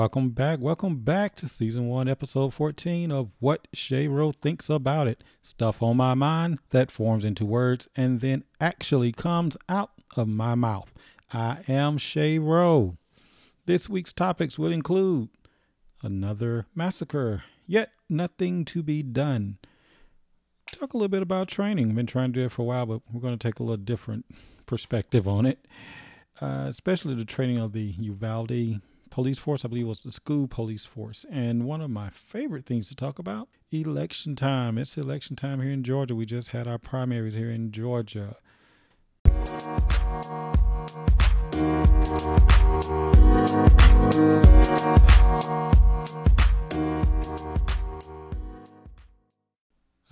Welcome back to season 1, episode 14 of What Shay Rowe Thinks About It. Stuff on my mind that forms into words and then actually comes out of my mouth. I am Shay Rowe. This week's topics will include another massacre, yet nothing to be done. Talk a little bit about training. Been trying to do it for a while, but we're going to take a little different perspective on it, especially the training of the Uvalde police force. I believe it was the school police force. And one of my favorite things to talk about, election time. It's election time here in Georgia. We just had our primaries here in Georgia.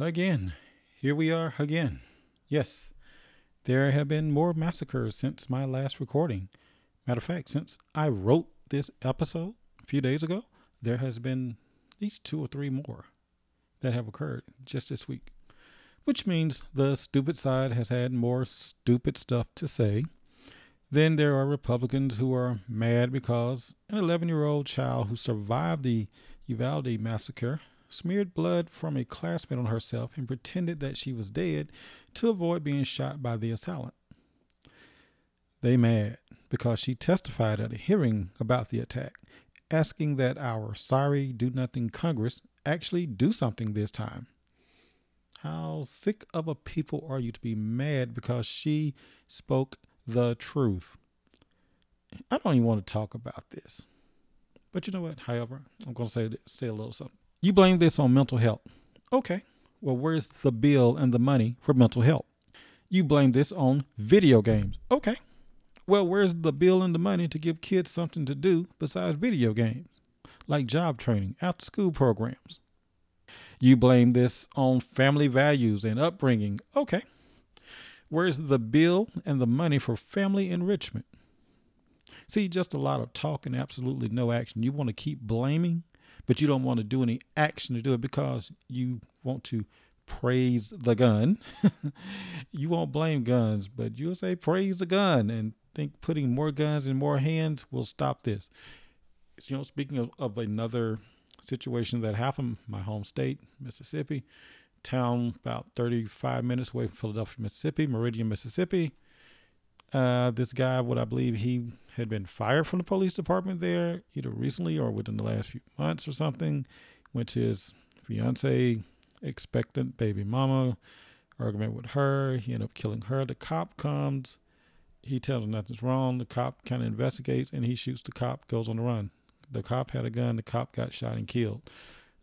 Again, here we are again. Yes, there have been more massacres since my last recording. Matter of fact, since I wrote this episode a few days ago, there has been at least 2 or 3 more that have occurred just this week, which means the stupid side has had more stupid stuff to say. Then there are Republicans who are mad because an 11-year-old child who survived the Uvalde massacre smeared blood from a classmate on herself and pretended that she was dead to avoid being shot by the assailant. They mad because she testified at a hearing about the attack, asking that our sorry do-nothing Congress actually do something this time. How sick of a people are you to be mad because she spoke the truth? I don't even want to talk about this. But you know what? However, I'm going to say a little something. You blame this on mental health. Okay, well, where's the bill and the money for mental health? You blame this on video games. Okay, well, where's the bill and the money to give kids something to do besides video games, like job training, after-school programs? You blame this on family values and upbringing. Okay, where's the bill and the money for family enrichment? See, just a lot of talk and absolutely no action. You want to keep blaming, but you don't want to do any action to do it because you want to praise the gun. You won't blame guns, but you'll say praise the gun and think putting more guns in more hands will stop this. So, you know, speaking of another situation that happened, my home state, Mississippi, town about 35 minutes away from Philadelphia, Mississippi, Meridian, Mississippi. This guy, what I believe he had been fired from the police department there, either recently or within the last few months or something, went to his fiance, expectant baby mama, argument with her. He ended up killing her. The cop comes. He tells him nothing's wrong. The cop kind of investigates and he shoots the cop, goes on the run. The cop had a gun. The cop got shot and killed.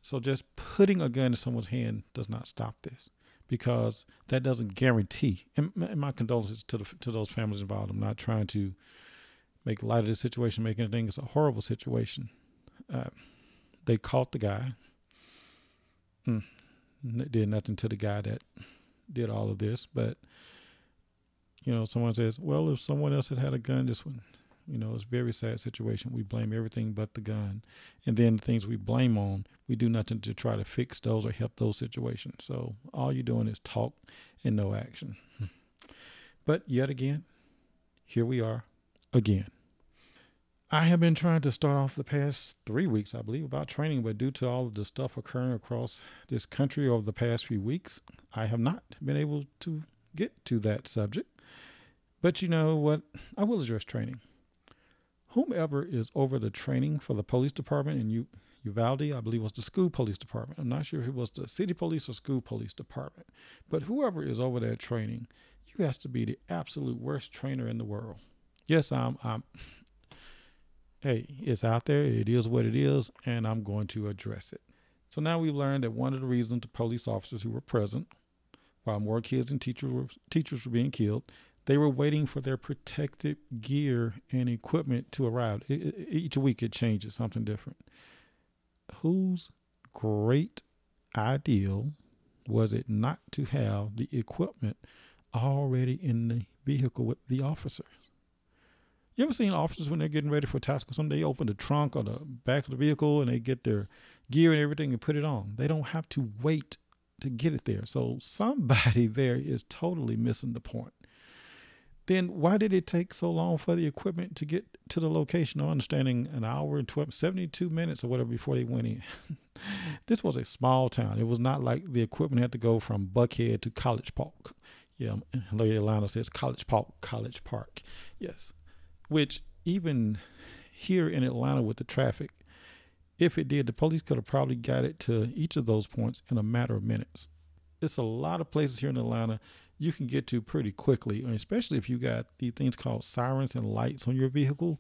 So just putting a gun in someone's hand does not stop this, because that doesn't guarantee, and my condolences to those families involved. I'm not trying to make light of this situation, make anything. It's a horrible situation. They caught the guy. Did nothing to the guy that did all of this. But, you know, someone says, well, if someone else had had a gun, this one, you know, it's a very sad situation. We blame everything but the gun. And then the things we blame on, we do nothing to try to fix those or help those situations. So all you're doing is talk and no action. But yet again, here we are again. I have been trying to start off the past 3 weeks, I believe, about training, but due to all of the stuff occurring across this country over the past few weeks, I have not been able to get to that subject. But you know what? I will address training. Whomever is over the training for the police department in Uvalde, I believe was the school police department. I'm not sure if it was the city police or school police department, but whoever is over that training, you have to be the absolute worst trainer in the world. Yes, hey, it's out there. It is what it is, and I'm going to address it. So now we've learned that one of the reasons the police officers who were present, while more kids and teachers were being killed, they were waiting for their protective gear and equipment to arrive. Each week it changes, something different. Whose great ideal was it not to have the equipment already in the vehicle with the officer? You ever seen officers when they're getting ready for a task or something, they open the trunk or the back of the vehicle and they get their gear and everything and put it on. They don't have to wait to get it there. So somebody there is totally missing the point. then why did it take so long for the equipment to get to the location? I'm understanding an hour and 72 minutes or whatever before they went in. This was a small town. It was not like the equipment had to go from Buckhead to College Park. Yeah, Lady Atlanta says College Park, College Park. Yes, which even here in Atlanta with the traffic, if it did, the police could have probably got it to each of those points in a matter of minutes. It's a lot of places here in Atlanta you can get to pretty quickly, especially if you got these things called sirens and lights on your vehicle.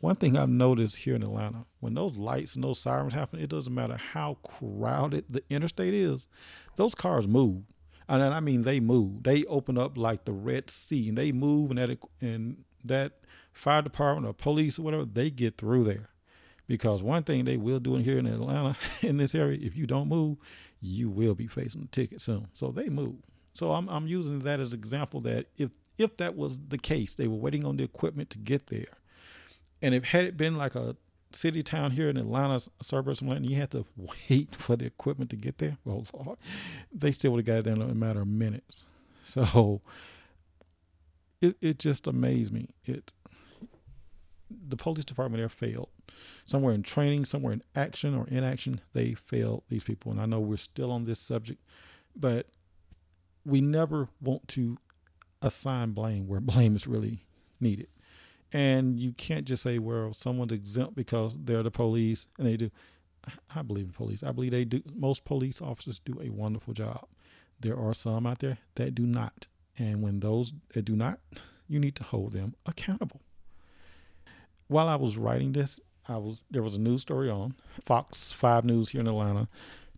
One thing I've noticed here in Atlanta, when those lights and those sirens happen, it doesn't matter how crowded the interstate is, those cars move. And I mean, they move. They open up like the Red Sea, and they move, and that fire department or police or whatever, they get through there. Because one thing they will do in here in Atlanta, in this area, if you don't move, you will be facing a ticket soon. So they move. So I'm using that as an example that if that was the case, they were waiting on the equipment to get there. And if had it been like a city town here in Atlanta, a suburb or something, and you had to wait for the equipment to get there, well, Lord, they still would have got there in a matter of minutes. So it just amazed me. The police department there failed. Somewhere in training, somewhere in action or inaction, they failed these people. And I know we're still on this subject, but we never want to assign blame where blame is really needed. And you can't just say, well, someone's exempt because they're the police and they do. I believe in police. I believe they do. Most police officers do a wonderful job. There are some out there that do not. And when those that do not, you need to hold them accountable. While I was writing this, there was a news story on Fox 5 News here in Atlanta.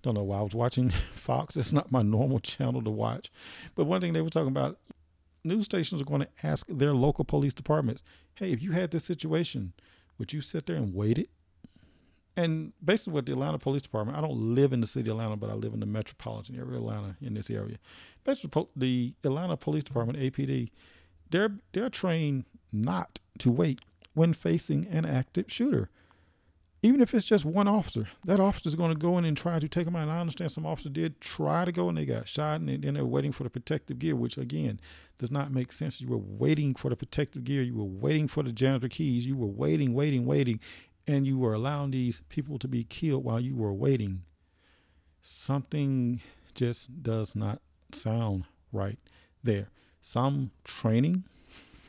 Don't know why I was watching Fox. It's not my normal channel to watch. But one thing they were talking about, news stations are going to ask their local police departments, hey, if you had this situation, would you sit there and wait it? And basically what the Atlanta Police Department, I don't live in the city of Atlanta, but I live in the metropolitan area of Atlanta in this area. Basically the Atlanta Police Department, APD, they're trained not to wait when facing an active shooter. Even if it's just one officer, that officer is going to go in and try to take them out. And I understand some officers did try to go and they got shot, and then they're waiting for the protective gear, which again does not make sense. You were waiting for the protective gear. You were waiting for the janitor keys. You were waiting. And you were allowing these people to be killed while you were waiting. Something just does not sound right there. Some training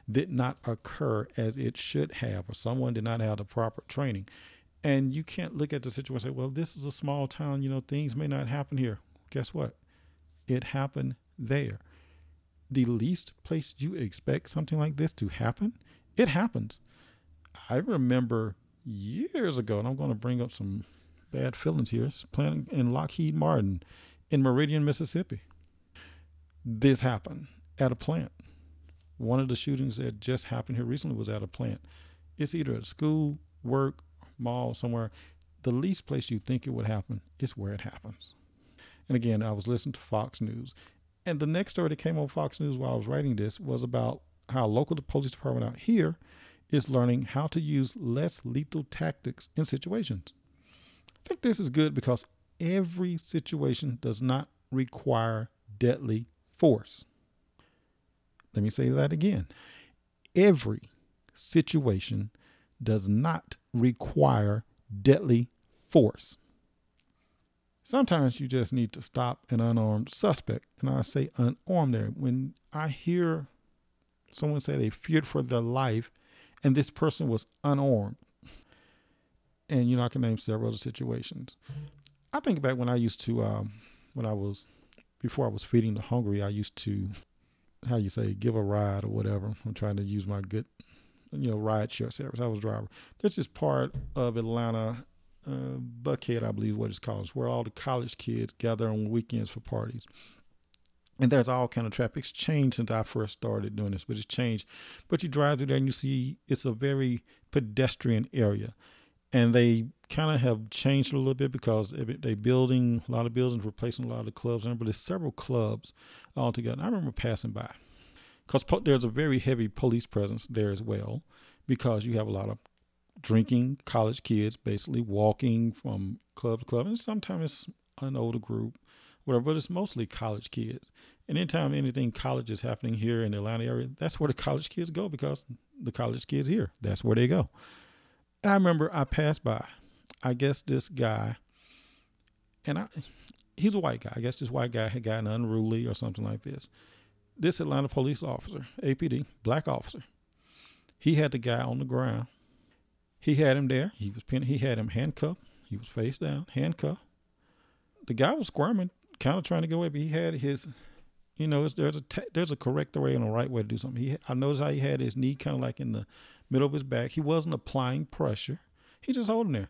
did not occur as it should have, or someone did not have the proper training. And you can't look at the situation and say, well, this is a small town, you know, things may not happen here. Guess what? It happened there. The least place you expect something like this to happen, it happens. I remember years ago, and I'm going to bring up some bad feelings here, planning in Lockheed Martin in Meridian, Mississippi. This happened at a plant. One of the shootings that just happened here recently was at a plant. It's either at school, work, mall, somewhere. The least place you think it would happen is where it happens. And again, I was listening to Fox News. And the next story that came on Fox News while I was writing this was about how local police department out here is learning how to use less lethal tactics in situations. I think this is good because every situation does not require deadly force. Let me say that again. Every situation does not require deadly force. Sometimes you just need to stop an unarmed suspect. And I say unarmed there. When I hear someone say they feared for their life and this person was unarmed, and I can name several other situations. I think back when I used to, before I was feeding the hungry, I used to, give a ride or whatever. I'm trying to use my good, ride share service. I was a driver. There's this part of Atlanta, Buckhead, I believe what it's called, where all the college kids gather on weekends for parties. And there's all kind of traffic. It's changed since I first started doing this, but it's changed. But you drive through there and you see it's a very pedestrian area. And they kind of have changed a little bit because they're building a lot of buildings, replacing a lot of the clubs. I remember there's several clubs all together. And I remember passing by because there's a very heavy police presence there as well, because you have a lot of drinking college kids basically walking from club to club. And sometimes it's an older group, whatever, but it's mostly college kids. And anytime anything college is happening here in the Atlanta area, that's where the college kids go, because the college kids here, that's where they go. And I remember I passed by, I guess this guy, and he's a white guy. I guess this white guy had gotten unruly or something like this. This Atlanta police officer, APD, black officer, he had the guy on the ground. He had him there. He had him handcuffed. He was face down, handcuffed. The guy was squirming, kind of trying to go away, but he had his, you know, there's a correct way and a right way to do something. I noticed how he had his knee kind of like in the middle of his back. He wasn't applying pressure. He just holding there.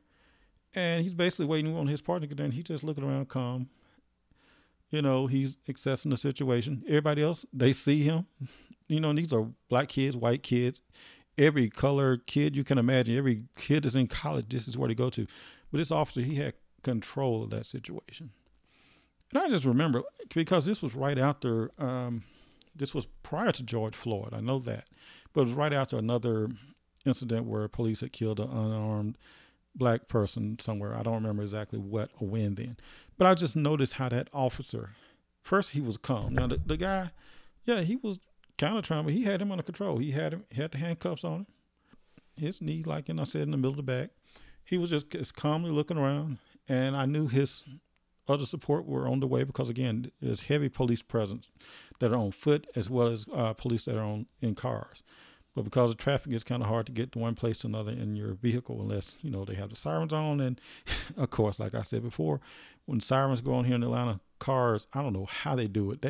And he's basically waiting on his partner to get there, and he's just looking around calm. You know, he's assessing the situation. Everybody else, they see him. You know, and these are black kids, white kids, every color kid you can imagine. Every kid that's in college, this is where they go to. But this officer, he had control of that situation. And I just remember, because this was right after, this was prior to George Floyd, I know that. But it was right after another incident where police had killed an unarmed black person somewhere. I don't remember exactly what or when then. But I just noticed how that officer, first he was calm. Now the guy, yeah, he was kind of trying, but he had him under control. He had the handcuffs on him. His knee, like I said, in the middle of the back. He was just calmly looking around, and I knew his other support were on the way, because again, there's heavy police presence that are on foot, as well as police that are in cars. But because of traffic, it's kind of hard to get to one place to another in your vehicle unless, you know, they have the sirens on. And of course, like I said before, when sirens go on here in Atlanta, cars, I don't know how they do it.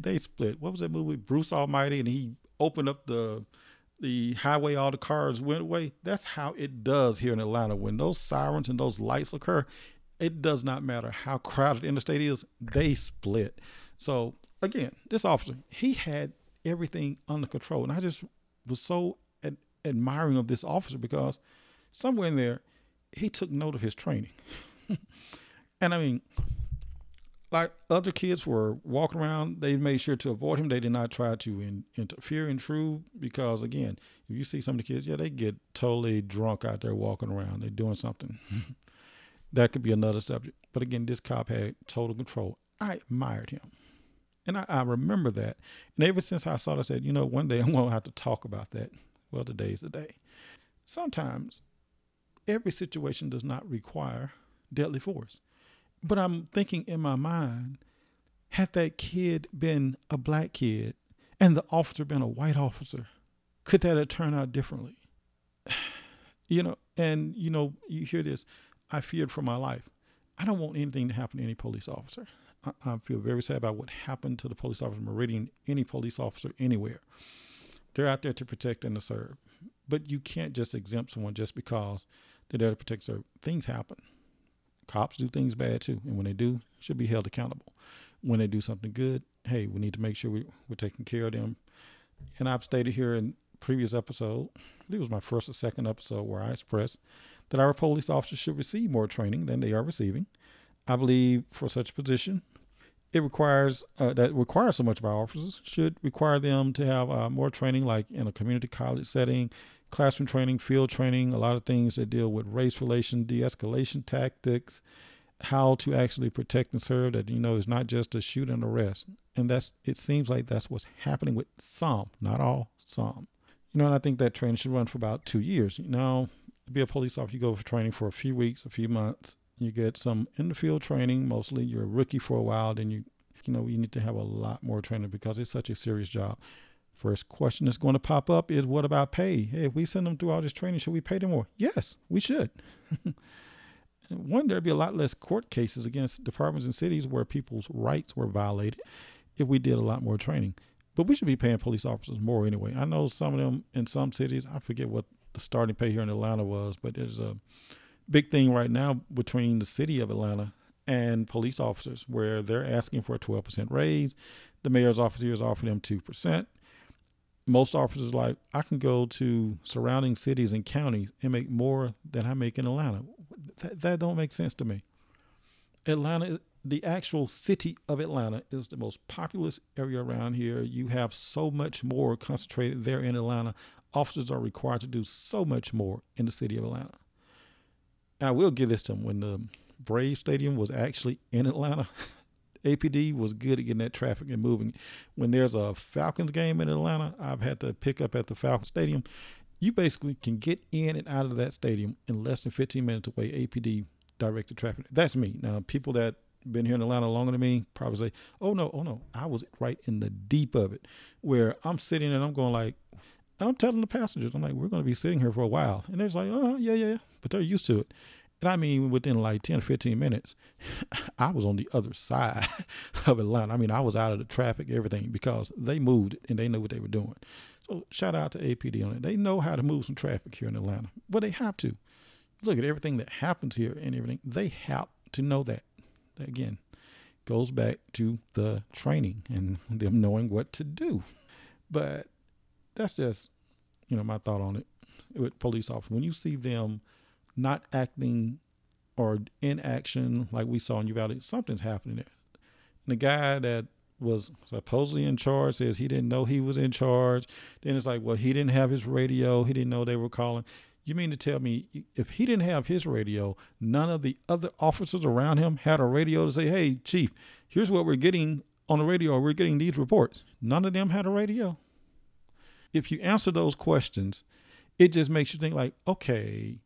They split. What was that movie? Bruce Almighty, and he opened up the highway, all the cars went away. That's how it does here in Atlanta. When those sirens and those lights occur, it does not matter how crowded the interstate is, they split. So again, this officer, he had everything under control. And I just was so admiring of this officer, because somewhere in there, he took note of his training. And I mean, like other kids were walking around, they made sure to avoid him. They did not try to interfere, intrude, because again, if you see some of the kids, yeah, they get totally drunk out there walking around. They're doing something. That could be another subject. But again, this cop had total control. I admired him. And I remember that. And ever since I saw it, I said, you know, one day I'm going to have to talk about that. Well, today's the day. Sometimes every situation does not require deadly force. But I'm thinking in my mind, had that kid been a black kid and the officer been a white officer, could that have turned out differently? You know, and, you know, you hear this, I feared for my life. I don't want anything to happen to any police officer. I feel very sad about what happened to the police officer in Meridian, any police officer anywhere. They're out there to protect and to serve. But you can't just exempt someone just because they're there to protect and serve. Things happen. Cops do things bad too. And when they do, should be held accountable. When they do something good, hey, we need to make sure we're taking care of them. And I've stated here in previous episode, I believe it was my first or second episode, where I expressed that our police officers should receive more training than they are receiving. I believe for such a position, that requires so much of our officers, should require them to have more training, like in a community college setting, classroom training, field training, a lot of things that deal with race relations, de-escalation tactics, how to actually protect and serve. That, you know, is not just a shoot and arrest. And it seems like that's what's happening with some, not all, some. You know, and I think that training should run for about 2 years. You know, to be a police officer, you go for training for a few weeks, a few months. You get some in the field training. Mostly you're a rookie for a while. Then you need to have a lot more training, because it's such a serious job. First question that's going to pop up is, what about pay? Hey, if we send them through all this training, should we pay them more? Yes, we should. One, there'd be a lot less court cases against departments and cities where people's rights were violated if we did a lot more training. But we should be paying police officers more anyway. I know some of them in some cities, I forget what the starting pay here in Atlanta was, but there's a big thing right now between the city of Atlanta and police officers, where they're asking for a 12% raise. The mayor's office here is offering them 2%. Most officers are like, I can go to surrounding cities and counties and make more than I make in Atlanta. That don't make sense to me. Atlanta, the actual city of Atlanta, is the most populous area around here. You have so much more concentrated there in Atlanta. Officers are required to do so much more in the city of Atlanta. I will give this to them. When the Braves Stadium was actually in Atlanta, APD was good at getting that traffic and moving. When there's a Falcons game in Atlanta, I've had to pick up at the Falcons Stadium. You basically can get in and out of that stadium in less than 15 minutes away. APD directed traffic. That's me. Now, people that been here in Atlanta longer than me probably say, oh no, I was right in the deep of it, where I'm sitting and I'm going like, and I'm telling the passengers, I'm like, we're going to be sitting here for a while. And they're just like, oh, yeah. But they're used to it. And I mean, within like 10 or 15 minutes, I was on the other side of Atlanta. I mean, I was out of the traffic, everything, because they moved and they knew what they were doing. So shout out to APD on it. They know how to move some traffic here in Atlanta, but they have to look at everything that happens here and everything. They have to know that. Again, goes back to the training and them knowing what to do. But that's just, you know, my thought on it with police officers. When you see them not acting or inaction like we saw in Uvalde, something's happening there. And the guy that was supposedly in charge says he didn't know he was in charge. Then it's like, well, he didn't have his radio. He didn't know they were calling. You mean to tell me if he didn't have his radio, none of the other officers around him had a radio to say, hey, chief, here's what we're getting on the radio. We're getting these reports. None of them had a radio. If you answer those questions, it just makes you think like, okay,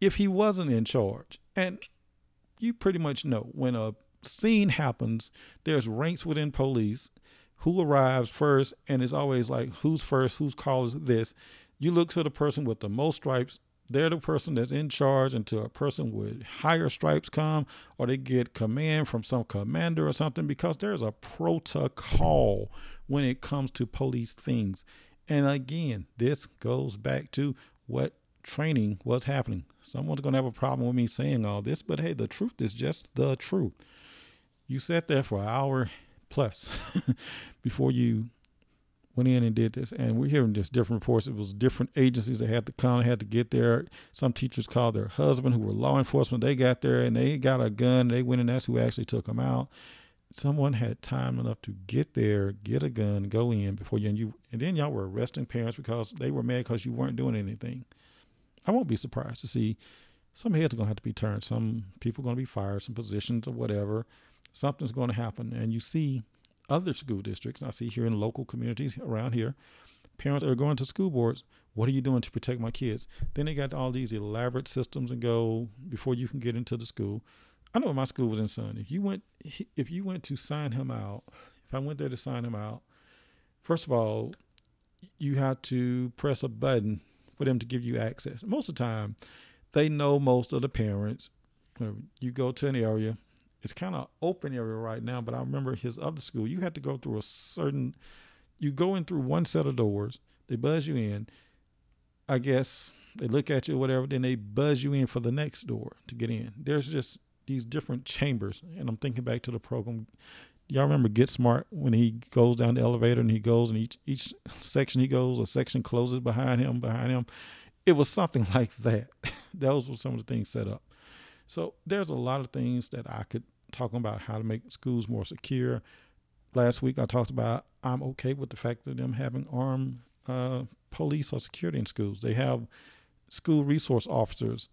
if he wasn't in charge, and you pretty much know when a scene happens, there's ranks within police, who arrives first, and it's always like, who's first, who's calls this. You look to the person with the most stripes, they're the person that's in charge, until a person with higher stripes come, or they get command from some commander or something, because there's a protocol when it comes to police things. And again, this goes back to what training was happening. Someone's going to have a problem with me saying all this, but hey, the truth is just the truth. You sat there for an hour plus before you went in and did this. And we're hearing just different reports. It was different agencies that had to come, had to get there. Some teachers called their husband, who were law enforcement. They got there and they got a gun. They went, and that's who actually took them out. Someone had time enough to get there, get a gun, go in before you, and then y'all were arresting parents because they were mad because you weren't doing anything. I won't be surprised to see some heads are going to have to be turned. Some people are going to be fired, some positions or whatever. Something's going to happen. And you see other school districts, and I see here in local communities around here, parents are going to school boards. What are you doing to protect my kids? Then they got all these elaborate systems and go before you can get into the school. I know my school was in son. If you went to sign him out, if I went there to sign him out, first of all, you had to press a button for them to give you access. Most of the time, they know most of the parents. When you go to an area, it's kind of open area right now, but I remember his other school, you had to go through you go in through one set of doors, they buzz you in, I guess they look at you or whatever, then they buzz you in for the next door to get in. There's just these different chambers, and I'm thinking back to the program. Y'all remember Get Smart, when he goes down the elevator and he goes, and each section he goes, a section closes behind him. It was something like that. Those were some of the things set up. So there's a lot of things that I could talk about, how to make schools more secure. Last week I talked about, I'm okay with the fact of them having armed police or security in schools. They have school resource officers.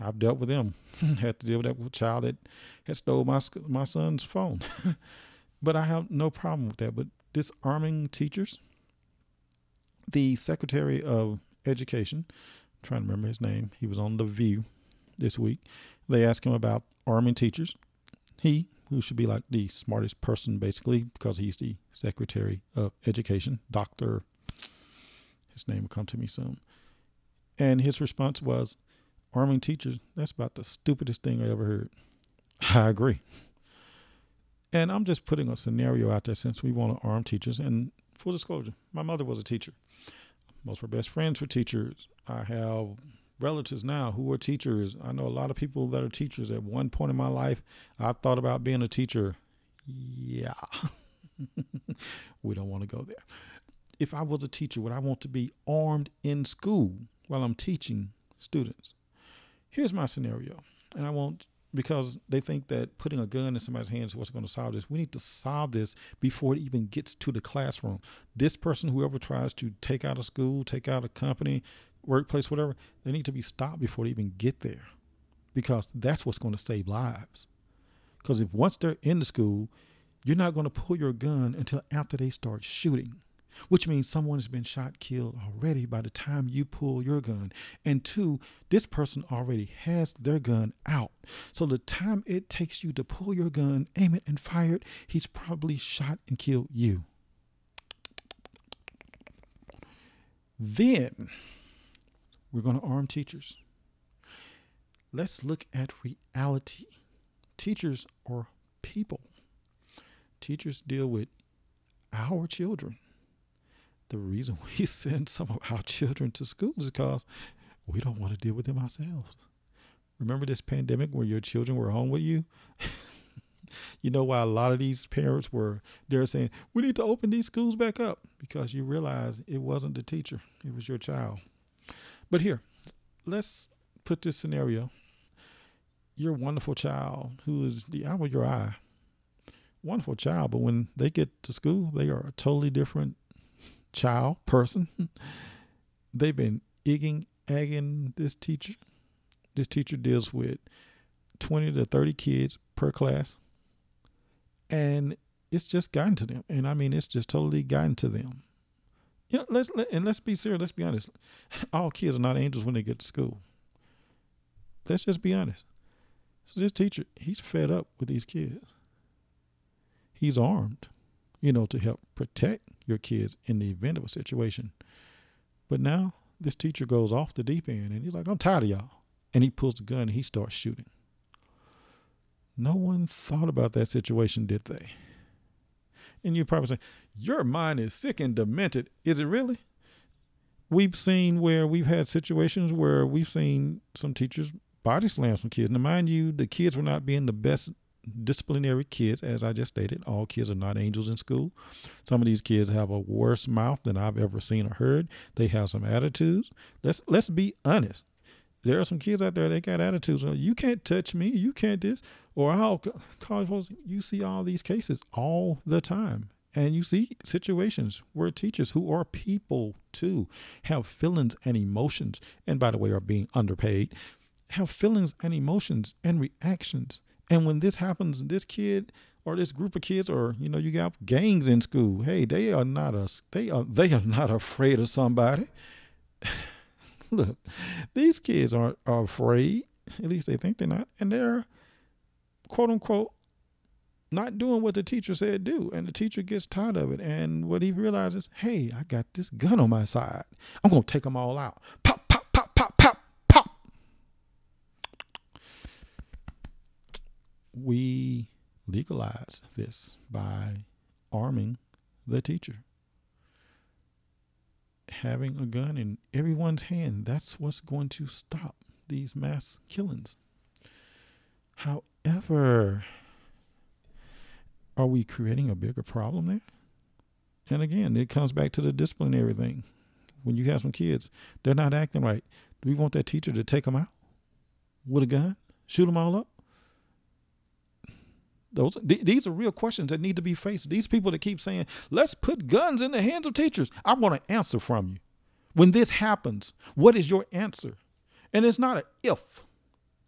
I've dealt with them. Had to deal with that with a child that had stole my son's phone. But I have no problem with that. But disarming teachers, the Secretary of Education, I'm trying to remember his name, he was on The View this week. They asked him about arming teachers. He, who should be like the smartest person basically, because he's the Secretary of Education, Dr. His name will come to me soon. And his response was, arming teachers, that's about the stupidest thing I ever heard. I agree. And I'm just putting a scenario out there, since we want to arm teachers. And full disclosure, my mother was a teacher. Most of her best friends were teachers. I have relatives now who are teachers. I know a lot of people that are teachers. At one point in my life, I thought about being a teacher. Yeah. We don't want to go there. If I was a teacher, would I want to be armed in school while I'm teaching students? Here's my scenario, and I won't, because they think that putting a gun in somebody's hands is what's going to solve this. We need to solve this before it even gets to the classroom. This person, whoever tries to take out a school, take out a company, workplace, whatever, they need to be stopped before they even get there, because that's what's going to save lives. Because if once they're in the school, You're not going to pull your gun until after they start shooting, which means someone has been shot, killed already by the time you pull your gun. And two, this person already has their gun out. So the time it takes you to pull your gun, aim it and fire it, he's probably shot and killed you. Then we're going to arm teachers. Let's look at reality. Teachers are people. Teachers deal with our children. The reason we send some of our children to school is because we don't want to deal with them ourselves. Remember this pandemic where your children were home with you? You know why a lot of these parents were there saying, we need to open these schools back up, because you realize it wasn't the teacher. It was your child. But here, let's put this scenario. Your wonderful child who is the apple of your eye. Wonderful child, but when they get to school, they are a totally different child, person. They've been igging, agging this teacher. This teacher deals with 20 to 30 kids per class. And it's just gotten to them. And I mean, it's just totally gotten to them. You know, let's be serious. Let's be honest. All kids are not angels when they get to school. Let's just be honest. So this teacher, he's fed up with these kids. He's armed, you know, to help protect your kids in the event of a situation. But now this teacher goes off the deep end and he's like, I'm tired of y'all. And he pulls the gun and he starts shooting. No one thought about that situation, did they? And you probably say, your mind is sick and demented. Is it really? We've seen where we've had situations where we've seen some teachers body slam some kids. Now, mind you, the kids were not being the best disciplinary kids, as I just stated. All kids are not angels in school. Some of these kids have a worse mouth than I've ever seen or heard. They have some attitudes. Let's be honest. There are some kids out there that got attitudes. You can't touch me. You can't this. Or I'll call. You see all these cases all the time. And you see situations where teachers, who are people too, have feelings and emotions. And by the way, are being underpaid. Have feelings and emotions and reactions. And when this happens, this kid or this group of kids, or, you know, you got gangs in school. Hey, they are not afraid of somebody. Look, these kids are afraid. At least they think they're not. And they're, quote unquote, not doing what the teacher said do. And the teacher gets tired of it. And what he realizes, hey, I got this gun on my side. I'm going to take them all out. Pop, pop, pop, pop, pop, pop. We legalize this by arming the teacher. Having a gun in everyone's hand, that's what's going to stop these mass killings. However, are we creating a bigger problem there? And again, it comes back to the disciplinary thing. When you have some kids, they're not acting right. Do we want that teacher to take them out with a gun? Shoot them all up? These are real questions that need to be faced. These people that keep saying, let's put guns in the hands of teachers. I want an answer from you. When this happens, what is your answer? And it's not an if.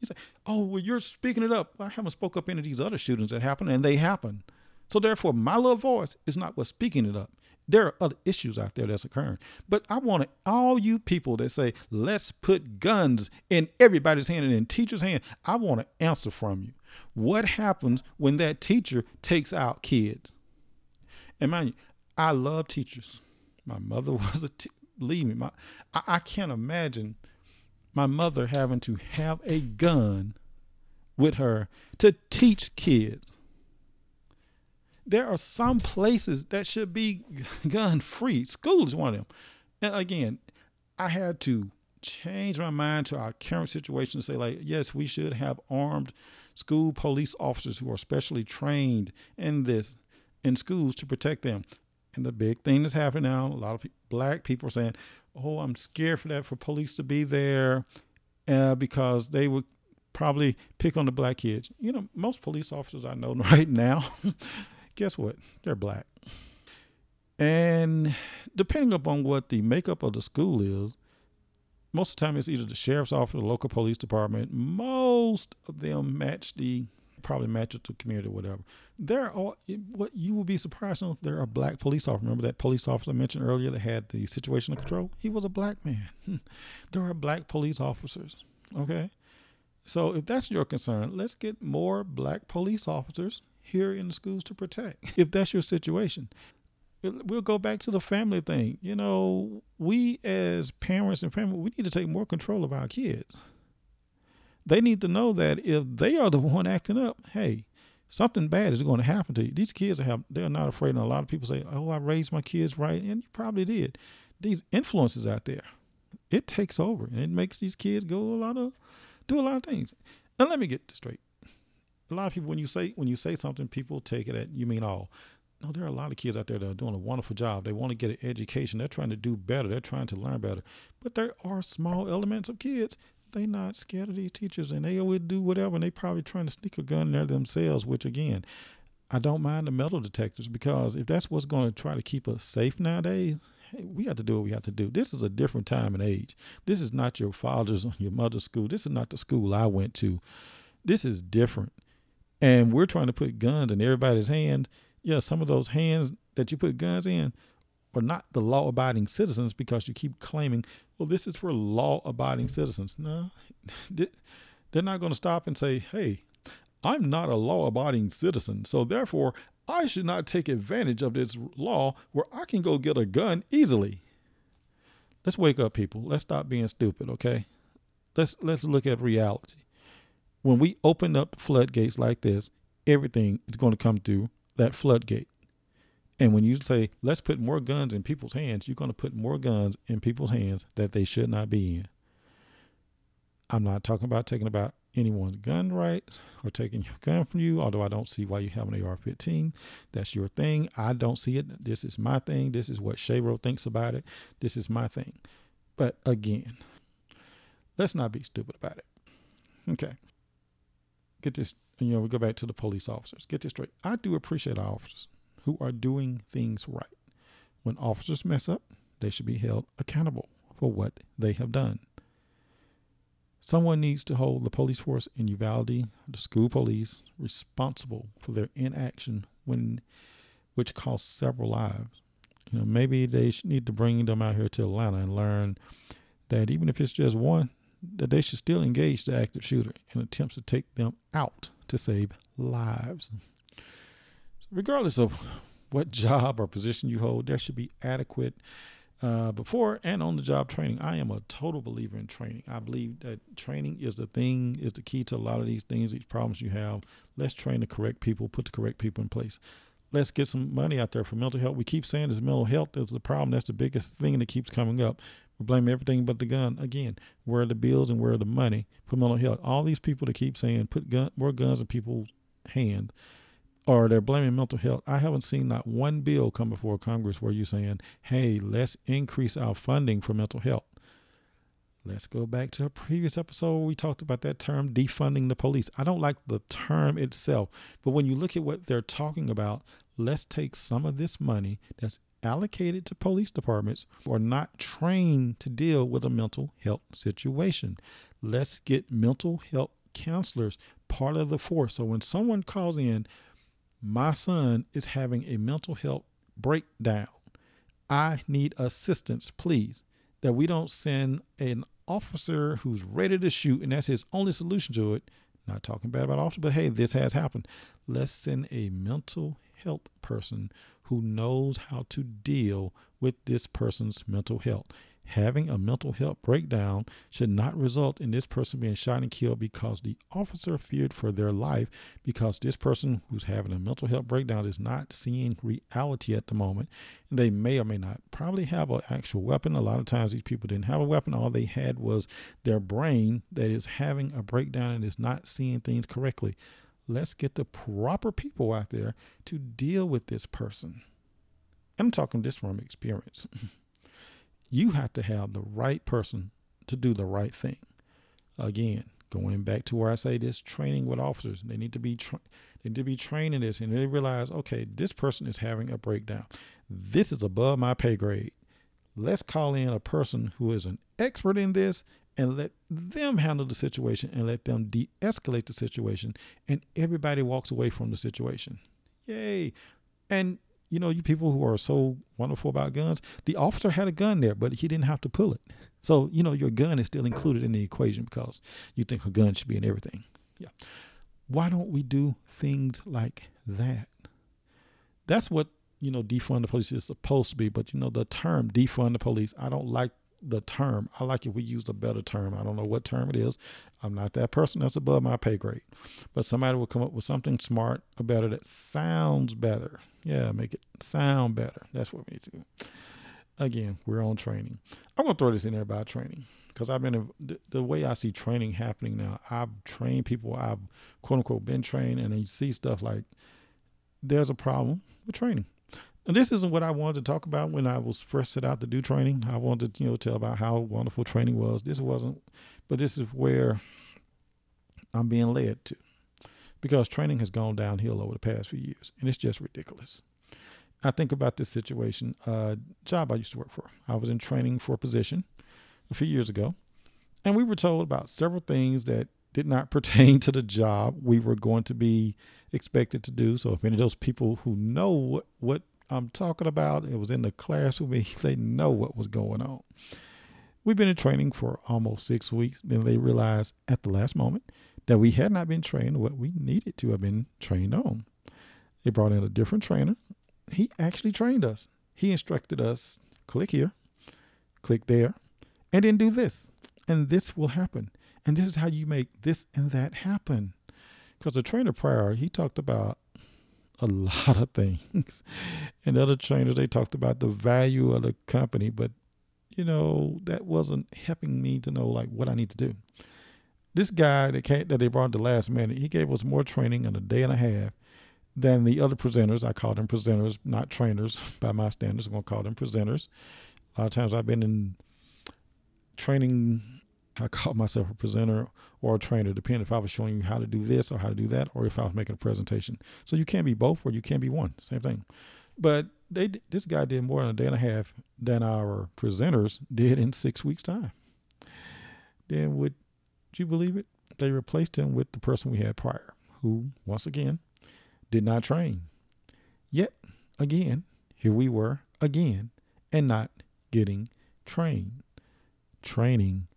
You say, oh, well, you're speaking it up. Well, I haven't spoke up any of these other shootings that happen, and they happen. So therefore, my little voice is not what's speaking it up. There are other issues out there that's occurring. But I want all you people that say, let's put guns in everybody's hand and in teachers' hand. I want an answer from you. What happens when that teacher takes out kids? And mind you, I love teachers. My mother was a teacher. Believe me, I can't imagine my mother having to have a gun with her to teach kids. There are some places that should be gun free. School is one of them. And again, I had to change my mind to our current situation and say, like, yes, we should have armed school police officers who are specially trained in this in schools to protect them. And the big thing that's happening now, a lot of black people are saying, oh, I'm scared for police to be there because they would probably pick on the black kids. You know, most police officers I know right now, guess what? They're black. And depending upon what the makeup of the school is, most of the time it's either the sheriff's office, the local police department. Most of them match the probably matched to community or whatever. There are, what you will be surprised on, there are black police officers. Remember that police officer I mentioned earlier that had the situational control? He was a black man. There are black police officers, okay? So if that's your concern, let's get more black police officers here in the schools to protect, if that's your situation. We'll go back to the family thing. You know, we as parents and family, we need to take more control of our kids. They need to know that if they are the one acting up, hey, something bad is going to happen to you. These kids they're not afraid. And a lot of people say, oh, I raised my kids right. And you probably did. These influences out there, it takes over and it makes these kids do a lot of things. Now, let me get this straight. A lot of people, when you say something, people take it at you mean all. No, there are a lot of kids out there that are doing a wonderful job. They want to get an education. They're trying to do better. They're trying to learn better. But there are small elements of kids. They're not scared of these teachers, and they always do whatever, and they probably trying to sneak a gun in there themselves, which, again, I don't mind the metal detectors, because if that's what's going to try to keep us safe nowadays, hey, we have to do what we have to do. This is a different time and age. This is not your father's or your mother's school. This is not the school I went to. This is different. And we're trying to put guns in everybody's hand. Yeah, some of those hands that you put guns in are not the law-abiding citizens, because you keep claiming, well, this is for law-abiding citizens. No, they're not going to stop and say, hey, I'm not a law-abiding citizen, so therefore I should not take advantage of this law where I can go get a gun easily. Let's wake up, people. Let's stop being stupid, okay? Let's look at reality. When we open up the floodgates like this, everything is going to come through that floodgate. And when you say, let's put more guns in people's hands, you're going to put more guns in people's hands that they should not be in. I'm not talking about taking about anyone's gun rights or taking your gun from you, although I don't see why you have an AR-15. That's your thing. I don't see it. This is my thing. This is what Shay Rowe thinks about it. This is my thing. But again, let's not be stupid about it. Okay. Get this. You know, we go back to the police officers. Get this straight. I do appreciate our officers who are doing things right. When officers mess up, they should be held accountable for what they have done. Someone needs to hold the police force in Uvalde, the school police, responsible for their inaction, which cost several lives. You know, maybe they need to bring them out here to Atlanta and learn that even if it's just one, that they should still engage the active shooter in attempts to take them out to save lives. So regardless of what job or position you hold, there should be adequate before and on the job training. I am a total believer in training. I believe that training is the key to a lot of these things, these problems you have. Let's train the correct people, put the correct people in place. Let's get some money out there for mental health. We keep saying this mental health is the problem. That's the biggest thing that keeps coming up. We blame everything but the gun. Again, where are the bills and where are the money for mental health? All these people that keep saying more guns in people's hands, or they're blaming mental health. I haven't seen not one bill come before Congress where you're saying, hey, let's increase our funding for mental health. Let's go back to a previous episode where we talked about that term, defunding the police. I don't like the term itself, but when you look at what they're talking about, let's take some of this money that's allocated to police departments who are not trained to deal with a mental health situation. Let's get mental health counselors part of the force. So when someone calls in, my son is having a mental health breakdown, I need assistance, please. That we don't send an officer who's ready to shoot and that's his only solution to it. Not talking bad about officers, but hey, this has happened. Let's send a mental health person who knows how to deal with this person's mental health. Having a mental health breakdown should not result in this person being shot and killed because the officer feared for their life, because this person who's having a mental health breakdown is not seeing reality at the moment. And they may or may not probably have an actual weapon. A lot of times these people didn't have a weapon. All they had was their brain that is having a breakdown and is not seeing things correctly. Let's get the proper people out there to deal with this person. I'm talking this from experience. You have to have the right person to do the right thing. Again, going back to where I say this training with officers, they need to be trained in this, and they realize, okay, this person is having a breakdown. This is above my pay grade. Let's call in a person who is an expert in this and let them handle the situation and let them de-escalate the situation, and everybody walks away from the situation. Yay. And you know, you people who are so wonderful about guns, the officer had a gun there, but he didn't have to pull it. So, you know, your gun is still included in the equation because you think a gun should be in everything. Yeah. Why don't we do things like that? That's what, you know, defund the police is supposed to be. But, you know, the term defund the police, I don't like the term. I like if we used a better term. I don't know what term it is. I'm not that person. That's above my pay grade. But somebody will come up with something smart or better that sounds better. Yeah, make it sound better. That's what we need to do. Again, we're on training. I'm going to throw this in there about training because I've been, the way I see training happening now, I've trained people, I've quote unquote been trained, and then you see stuff like there's a problem with training. And this isn't what I wanted to talk about when I was first set out to do training. I wanted to, you know, tell about how wonderful training was. This wasn't, but this is where I'm being led to. Because training has gone downhill over the past few years, and it's just ridiculous. I think about this situation, job I used to work for. I was in training for a position a few years ago, and we were told about several things that did not pertain to the job we were going to be expected to do. So if any of those people who know what I'm talking about, it was in the class with me, they know what was going on. We've been in training for almost 6 weeks. Then they realized at the last moment that we had not been trained what we needed to have been trained on. They brought in a different trainer. He actually trained us. He instructed us, click here, click there, and then do this. And this will happen. And this is how you make this and that happen. Because the trainer prior, he talked about a lot of things. And other trainers, they talked about the value of the company. But, you know, that wasn't helping me to know like what I need to do. This guy that they brought at the last minute, he gave us more training in a day and a half than the other presenters. I call them presenters, not trainers by my standards. I'm going to call them presenters. A lot of times I've been in training. I call myself a presenter or a trainer, depending if I was showing you how to do this or how to do that, or if I was making a presentation. So you can't be both or you can't be one. Same thing. But this guy did more in a day and a half than our presenters did in 6 weeks' time. Then with, do you believe it? They replaced him with the person we had prior, who, once again, did not train. Yet, again, here we were again and not getting trained. Training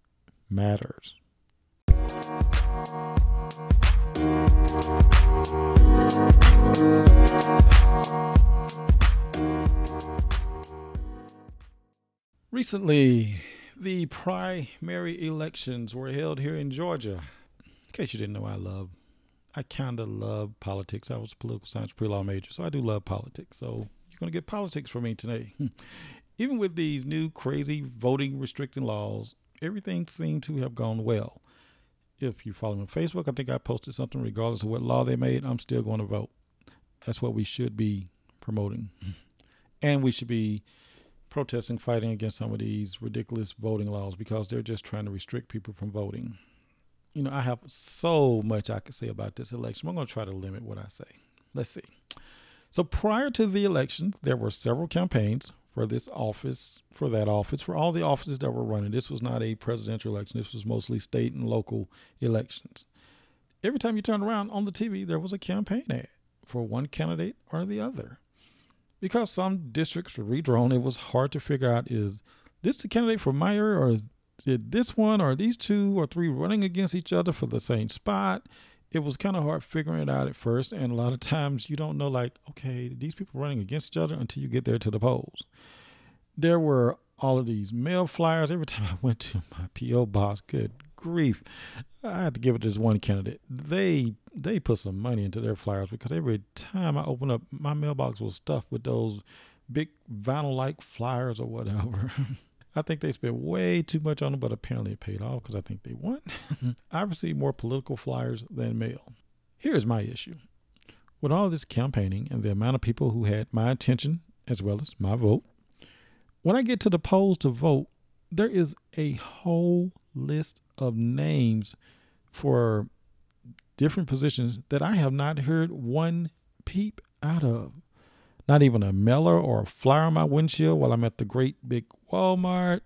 matters. Recently, the primary elections were held here in Georgia. In case you didn't know, I kind of love politics. I was a political science pre-law major, so I do love politics. So you're going to get politics from me today. Even with these new crazy voting restricting laws, everything seemed to have gone well. If you follow me on Facebook, I think I posted something regardless of what law they made, I'm still going to vote. That's what we should be promoting. And we should be protesting, fighting against some of these ridiculous voting laws because they're just trying to restrict people from voting. You know, I have so much I could say about this election. I'm going to try to limit what I say. Let's see. So prior to the election, there were several campaigns for this office, for that office, for all the offices that were running. This was not a presidential election. This was mostly state and local elections. Every time you turned around on the TV, there was a campaign ad for one candidate or the other. Because some districts were redrawn, it was hard to figure out, is this the candidate for mayor, or is it this one, or are these two or three running against each other for the same spot? It was kind of hard figuring it out at first, and a lot of times you don't know, like, okay, these people running against each other until you get there to the polls. There were all of these mail flyers. Every time I went to my P.O. box, good grief, I had to give it to this one candidate. They put some money into their flyers because every time I opened up, my mailbox was stuffed with those big vinyl-like flyers or whatever. I think they spent way too much on them, but apparently it paid off because I think they won. I received more political flyers than mail. Here's my issue. With all this campaigning and the amount of people who had my attention as well as my vote, when I get to the polls to vote, there is a whole list of names for different positions that I have not heard one peep out of. Not even a mailer or a flyer on my windshield while I'm at the great big Walmart.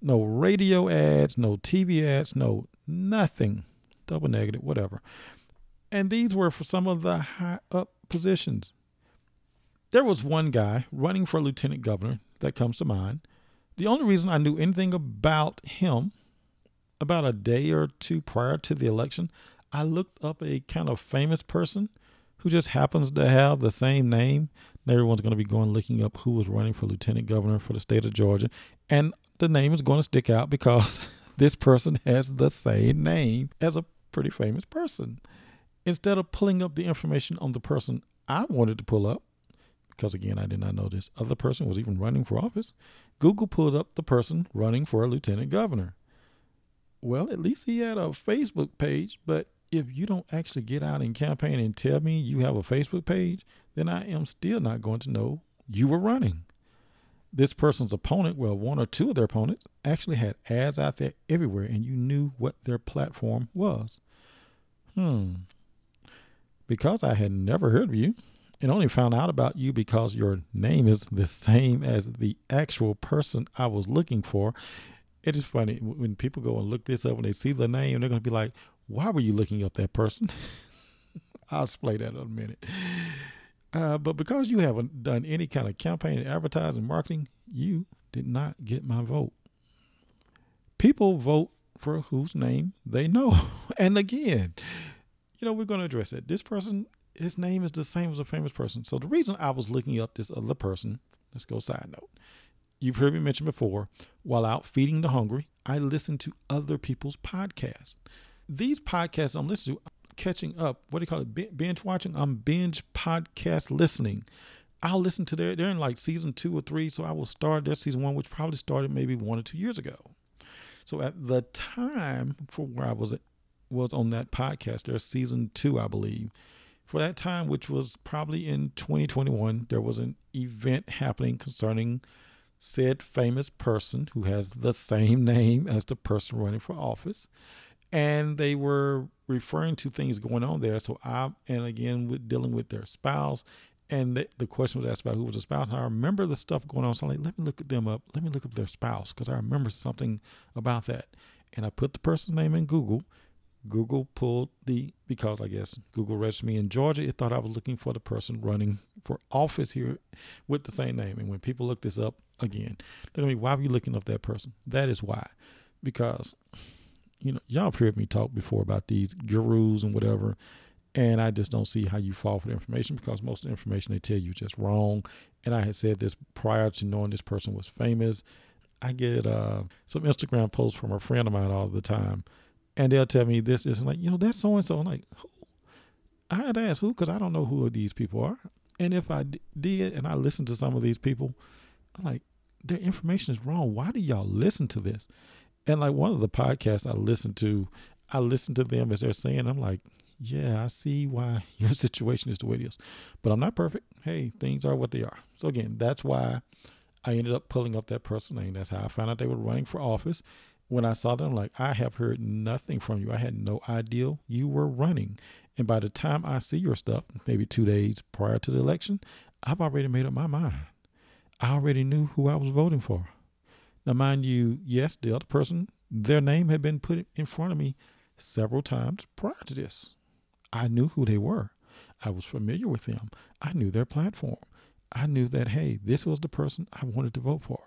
No radio ads, no TV ads, no nothing. Double negative, whatever. And these were for some of the high up positions. There was one guy running for lieutenant governor that comes to mind. The only reason I knew anything about him, about a day or two prior to the election, I looked up a kind of famous person who just happens to have the same name. And everyone's going to be going looking up who was running for lieutenant governor for the state of Georgia. And the name is going to stick out because this person has the same name as a pretty famous person. Instead of pulling up the information on the person I wanted to pull up, because again, I did not know this other person was even running for office, Google pulled up the person running for a lieutenant governor. Well, at least he had a Facebook page, but if you don't actually get out and campaign and tell me you have a Facebook page, then I am still not going to know you were running. This person's opponent, well, one or two of their opponents, actually had ads out there everywhere, and you knew what their platform was. Because I had never heard of you and only found out about you because your name is the same as the actual person I was looking for. It is funny when people go and look this up and they see the name, they're going to be like, why were you looking up that person? I'll explain that in a minute. But because you haven't done any kind of campaign, advertising, marketing, you did not get my vote. People vote for whose name they know. And again, you know, we're going to address it. This person, his name is the same as a famous person. So the reason I was looking up this other person, let's go side note. You've heard me mention before, while out feeding the hungry, I listen to other people's podcasts. These podcasts I'm listening to, I'm catching up. What do you call it? Binge watching? I'm binge podcast listening. I'll listen to their, they're in like season 2 or 3. So I will start their season 1, which probably started maybe 1 or 2 years ago. So at the time for where I was on that podcast, there's season 2, I believe. For that time, which was probably in 2021, there was an event happening concerning said famous person who has the same name as the person running for office. And they were referring to things going on there. So I, and again, with dealing with their spouse, and the question was asked about who was the spouse. And I remember the stuff going on. So I'm like, let me look at them up. Let me look up their spouse, because I remember something about that. And I put the person's name in Google. Google pulled because I guess Google registered me in Georgia. It thought I was looking for the person running for office here with the same name. And when people look this up again, they're going to be, why were you looking up that person? That is why. Because, you know, y'all have heard me talk before about these gurus and whatever. And I just don't see how you fall for the information, because most of the information they tell you is just wrong. And I had said this prior to knowing this person was famous. I get some Instagram posts from a friend of mine all the time. And they'll tell me this, and like, you know, that's so-and-so. I'm like, who? I had to ask who, because I don't know who these people are. And if I did, and I listened to some of these people, I'm like, their information is wrong. Why do y'all listen to this? And like one of the podcasts I listened to them as they're saying, I'm like, yeah, I see why your situation is the way it is. But I'm not perfect. Hey, things are what they are. So again, that's why I ended up pulling up that person's name. That's how I found out they were running for office. When I saw them, I'm like, I have heard nothing from you. I had no idea you were running. And by the time I see your stuff, maybe 2 days prior to the election, I've already made up my mind. I already knew who I was voting for. Now, mind you, yes, the other person, their name had been put in front of me several times prior to this. I knew who they were. I was familiar with them. I knew their platform. I knew that, hey, this was the person I wanted to vote for.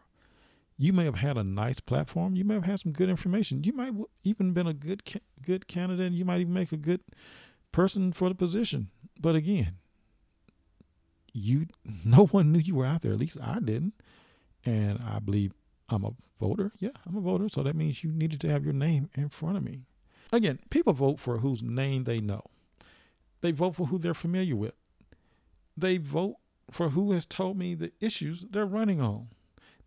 You may have had a nice platform. You may have had some good information. You might even been a good candidate. You might even make a good person for the position. But again, no one knew you were out there. At least I didn't. And I believe I'm a voter. Yeah, I'm a voter. So that means you needed to have your name in front of me. Again, people vote for whose name they know. They vote for who they're familiar with. They vote for who has told me the issues they're running on.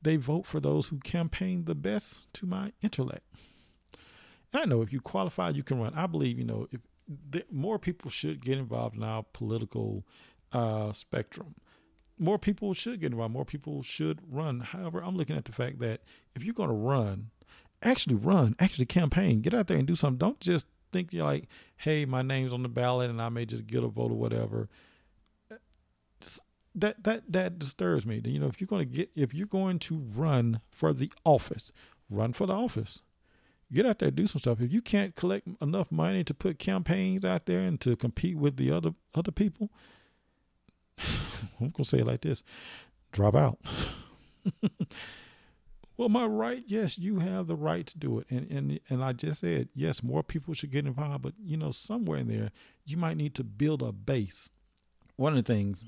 They vote for those who campaign the best to my intellect. And I know if you qualify, you can run. I believe, you know, more people should get involved in our political spectrum. More people should get involved. More people should run. However, I'm looking at the fact that if you're going to run, actually campaign, get out there and do something. Don't just think you're like, hey, my name's on the ballot and I may just get a vote or whatever. That disturbs me. You know, if you're going to run for the office, run for the office. Get out there, do some stuff. If you can't collect enough money to put campaigns out there and to compete with the other people, I'm gonna say it like this: drop out. Well, my right, yes, you have the right to do it. And I just said, yes, more people should get involved. But, you know, somewhere in there, you might need to build a base. One of the things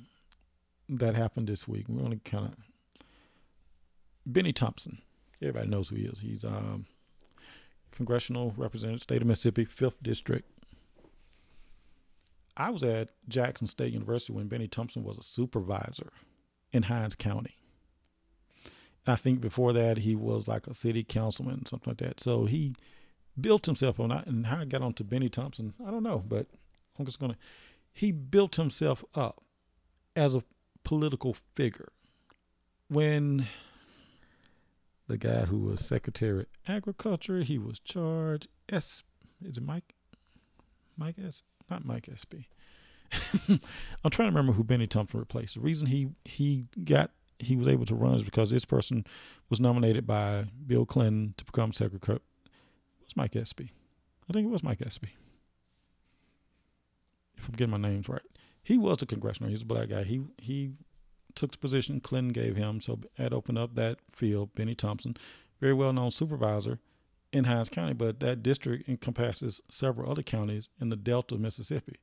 that happened this week, we're going to kind of, Bennie Thompson, everybody knows who he is. He's congressional representative, state of Mississippi, 5th district. I was at Jackson State University when Bennie Thompson was a supervisor in Hinds County. I think before that, he was like a city councilman, something like that. So he built himself on, and how I got onto Bennie Thompson, I don't know, but I'm just going to, he built himself up as a political figure. When the guy who was Secretary of Agriculture, he was charged, Mike Espy. I'm trying to remember who Bennie Thompson replaced. The reason he was able to run is because this person was nominated by Bill Clinton to become Secretary. It was Mike Espy. I think it was Mike Espy, if I'm getting my names right. He was a congressional. He was a black guy. He took the position Clinton gave him, so that opened up that field. Bennie Thompson, very well-known supervisor in Hinds County, but that district encompasses several other counties in the Delta of Mississippi.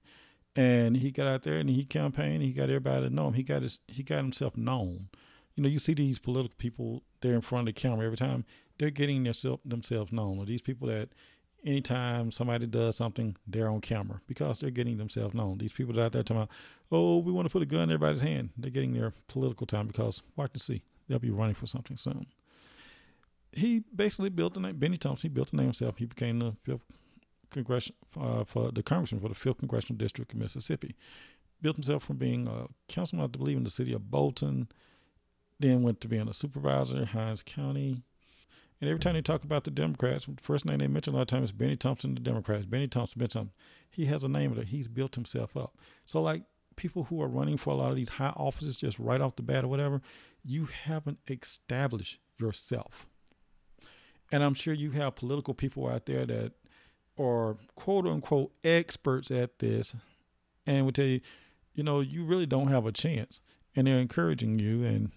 And he got out there and he campaigned. He got everybody to know him. He got himself known. You know, you see these political people there in front of the camera every time. They're getting themselves known. Or these people that anytime somebody does something, they're on camera because they're getting themselves known. These people out there talking about, oh, we want to put a gun in everybody's hand. They're getting their political time because watch and see. They'll be running for something soon. He basically built the name. Bennie Thompson, he built the name himself. He became the congressman for the 5th Congressional District of Mississippi. Built himself from being a councilman, I believe, in the city of Bolton, then went to being a supervisor in Hinds County. And every time they talk about the Democrats, the first name they mention a lot of times is Bennie Thompson, the Democrats. Bennie Thompson, Bennie Thompson. He has a name that he's built himself up. So, like, people who are running for a lot of these high offices just right off the bat or whatever, you haven't established yourself. And I'm sure you have political people out there that or quote unquote experts at this and would tell you, you know, you really don't have a chance. And they're encouraging you. And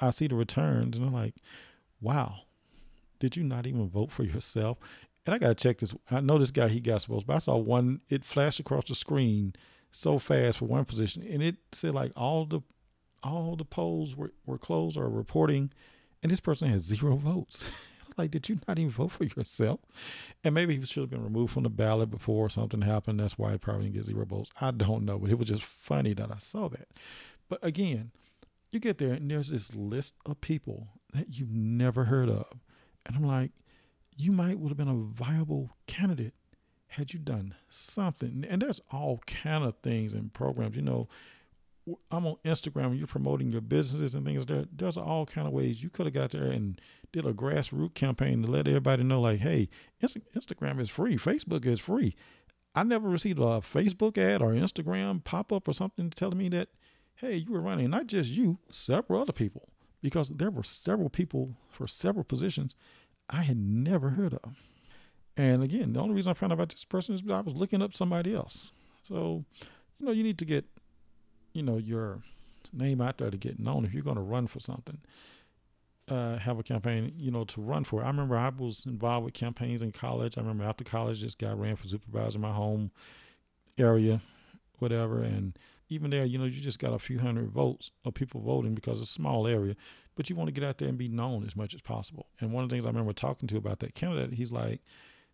I see the returns and I'm like, wow, did you not even vote for yourself? And I got to check this. I know this guy, he got supposed, but I saw one, it flashed across the screen so fast for one position. And it said like all the polls were closed or reporting. And this person had 0 votes. Like, did you not even vote for yourself? And maybe he should have been removed from the ballot before something happened. That's why he probably didn't get 0 votes. I don't know, but it was just funny that I saw that. But again, you get there and there's this list of people that you've never heard of. And I'm like, you might would have been a viable candidate had you done something. And there's all kind of things and programs. You know, I'm on Instagram and you're promoting your businesses and things there. There's all kind of ways you could have got there and did a grassroots campaign to let everybody know like, hey, Instagram is free. Facebook is free. I never received a Facebook ad or Instagram pop-up or something telling me that, hey, you were running, not just you, several other people, because there were several people for several positions I had never heard of. And again, the only reason I found out about this person is I was looking up somebody else. So, you know, you need to get, you know, your name out there to get known. If you're going to run for something, have a campaign, you know, to run for it. I remember I was involved with campaigns in college. I remember after college, this guy ran for supervisor in my home area, whatever. And even there, you know, you just got a few hundred votes of people voting because it's a small area, but you want to get out there and be known as much as possible. And one of the things I remember talking to about that candidate, he's like,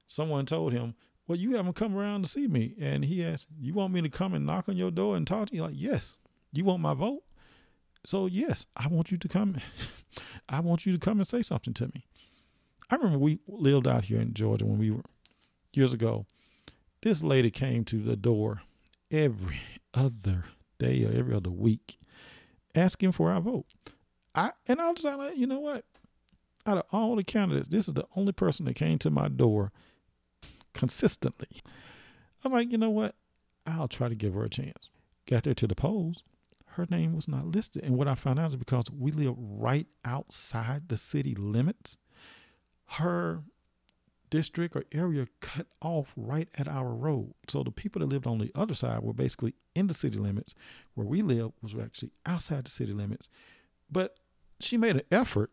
someone told him, well, you haven't come around to see me. And he asked, you want me to come and knock on your door and talk to you? Like, yes. You want my vote? So yes, I want you to come. I want you to come and say something to me. I remember we lived out here in Georgia when we were years ago. This lady came to the door every other day or every other week asking for our vote. And I was like, you know what? Out of all the candidates, this is the only person that came to my door consistently. I'm like, you know what? I'll try to give her a chance. Got there to the polls. Her name was not listed. And what I found out is because we live right outside the city limits, her district or area cut off right at our road. So the people that lived on the other side were basically in the city limits. Where we lived was actually outside the city limits. But she made an effort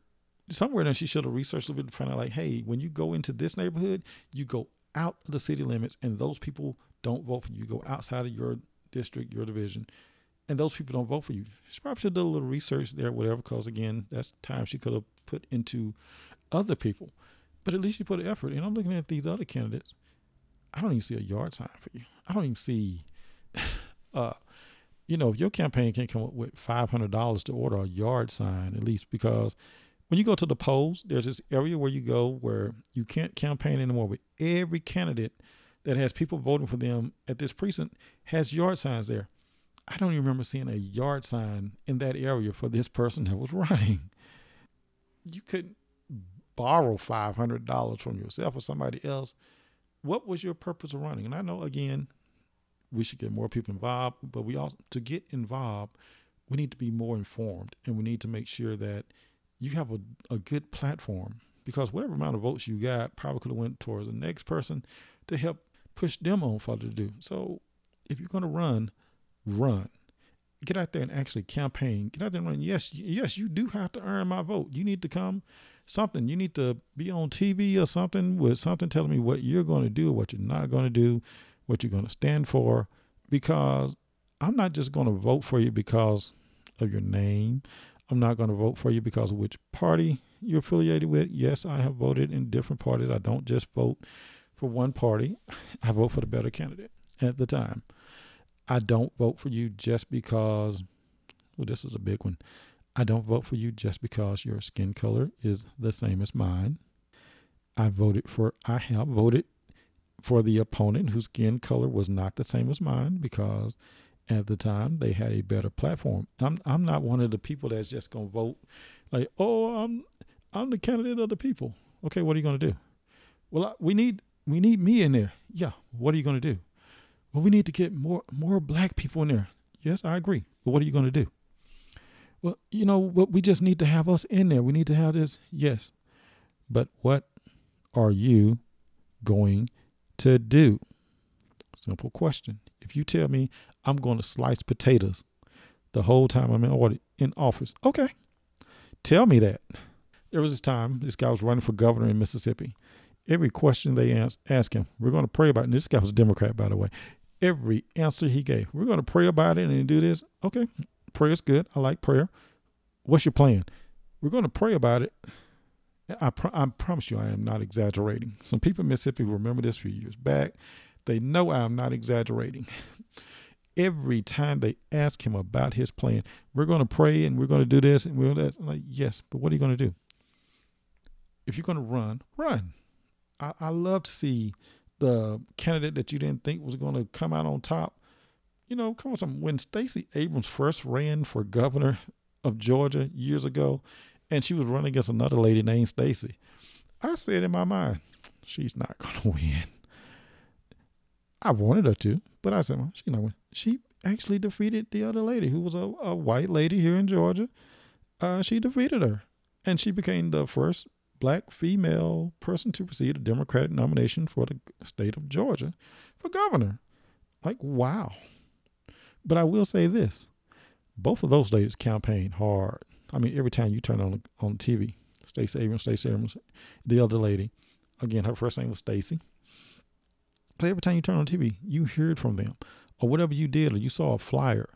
somewhere that she should have researched a little bit to find out, like, hey, when you go into this neighborhood, you go out of the city limits and those people don't vote for you. You go outside of your district, your division, and those people don't vote for you. She probably should have done a little research there, whatever, because, again, that's time she could have put into other people. But at least you put an effort. And I'm looking at these other candidates. I don't even see a yard sign for you. I don't even see, you know, if your campaign can't come up with $500 to order a yard sign, at least, because when you go to the polls, there's this area where you go where you can't campaign anymore. But every candidate that has people voting for them at this precinct has yard signs there. I don't even remember seeing a yard sign in that area for this person that was running. You couldn't borrow $500 from yourself or somebody else. What was your purpose of running? And I know, again, we should get more people involved, but we also, to get involved, we need to be more informed, and we need to make sure that you have a good platform, because whatever amount of votes you got probably could have went towards the next person to help push them on further to do. So if you're going to run. Get out there and actually campaign. Get out there and run. Yes, you do have to earn my vote. You need to come something. You need to be on TV or something with something telling me what you're going to do, what you're not going to do, what you're going to stand for, because I'm not just going to vote for you because of your name. I'm not going to vote for you because of which party you're affiliated with. Yes, I have voted in different parties. I don't just vote for one party. I vote for the better candidate at the time. I don't vote for you just because, well, this is a big one. I don't vote for you just because your skin color is the same as mine. I have voted for the opponent whose skin color was not the same as mine, because at the time they had a better platform. I'm not one of the people that's just going to vote like, oh, I'm the candidate of the people. Okay, what are you going to do? Well, we need me in there. Yeah, what are you going to do? Well, we need to get more black people in there. Yes, I agree. But what are you going to do? Well, you know, we just need to have us in there. We need to have this. Yes. But what are you going to do? Simple question. If you tell me I'm going to slice potatoes the whole time I'm in office. Okay. Tell me that. There was this time this guy was running for governor in Mississippi. Every question they ask him, we're going to pray about it. And this guy was a Democrat, by the way. Every answer he gave, we're going to pray about it and do this. Okay, prayer is good. I like prayer. What's your plan? We're going to pray about it. I promise you I am not exaggerating. Some people in Mississippi remember this a few years back. They know I am not exaggerating. Every time they ask him about his plan, we're going to pray and we're going to do this and we're going to, like, yes, but what are you going to do? If you're going to run. I love to see the candidate that you didn't think was going to come out on top. You know, come on, something. When Stacey Abrams first ran for governor of Georgia years ago, and she was running against another lady named Stacey, I said in my mind, she's not going to win. I wanted her to, but I said, well, she's not going to win. She actually defeated the other lady, who was a white lady here in Georgia. She defeated her, and she became the first black female person to receive a Democratic nomination for the state of Georgia for governor. Like, wow. But I will say this. Both of those ladies campaigned hard. I mean, every time you turn on TV, Stacey Abrams, the other lady, again, her first name was Stacey. So every time you turn on TV, you heard from them, or whatever you did, or you saw a flyer.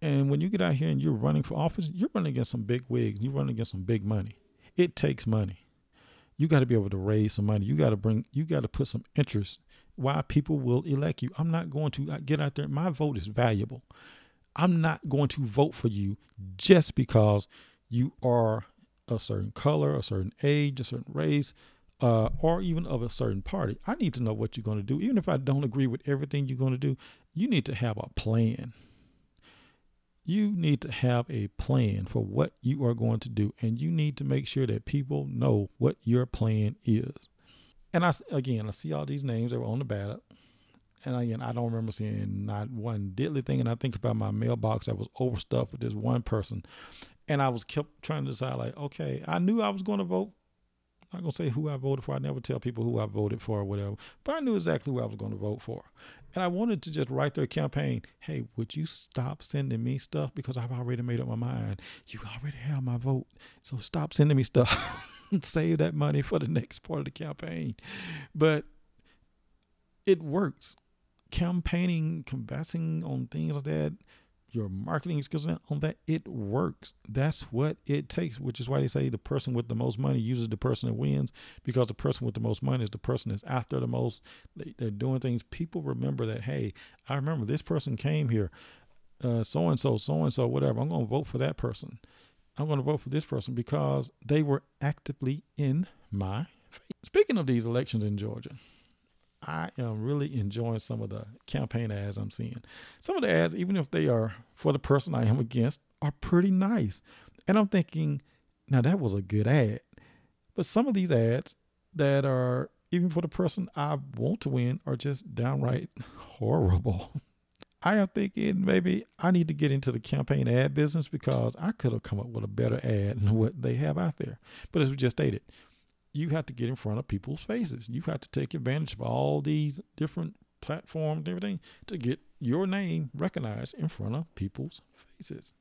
And when you get out here and you're running for office, you're running against some big wigs. You're running against some big money. It takes money. You got to be able to raise some money. You got to put some interest why people will elect you. I'm not going to get out there. My vote is valuable. I'm not going to vote for you just because you are a certain color, a certain age, a certain race, or even of a certain party. I need to know what you're going to do. Even if I don't agree with everything you're going to do, you need to have a plan. You need to have a plan for what you are going to do, and you need to make sure that people know what your plan is. And I see all these names that were on the ballot, and again, I don't remember seeing not one diddly thing. And I think about my mailbox that was overstuffed with this one person, and I was kept trying to decide, like, okay, I knew I was going to vote. not going to say who I voted for. I never tell people who I voted for or whatever. But I knew exactly who I was going to vote for. And I wanted to just write their campaign. Hey, would you stop sending me stuff? Because I've already made up my mind. You already have my vote. So stop sending me stuff. Save that money for the next part of the campaign. But it works. Campaigning, conversing on things like that, your marketing skills on that, it works. That's what it takes, which is why they say the person with the most money uses the person that wins, because the person with the most money is the person that's out there the most. They're doing things. People remember that, hey, I remember this person came here, so-and-so, so-and-so, whatever. I'm going to vote for that person. I'm going to vote for this person because they were actively in my face. Speaking of these elections in Georgia, I am really enjoying some of the campaign ads I'm seeing. Some of the ads, even if they are for the person I am against, are pretty nice. And I'm thinking, now that was a good ad. But some of these ads that are even for the person I want to win are just downright horrible. I am thinking maybe I need to get into the campaign ad business because I could have come up with a better ad than what they have out there. But as we just stated, you have to get in front of people's faces. You have to take advantage of all these different platforms and everything to get your name recognized in front of people's faces.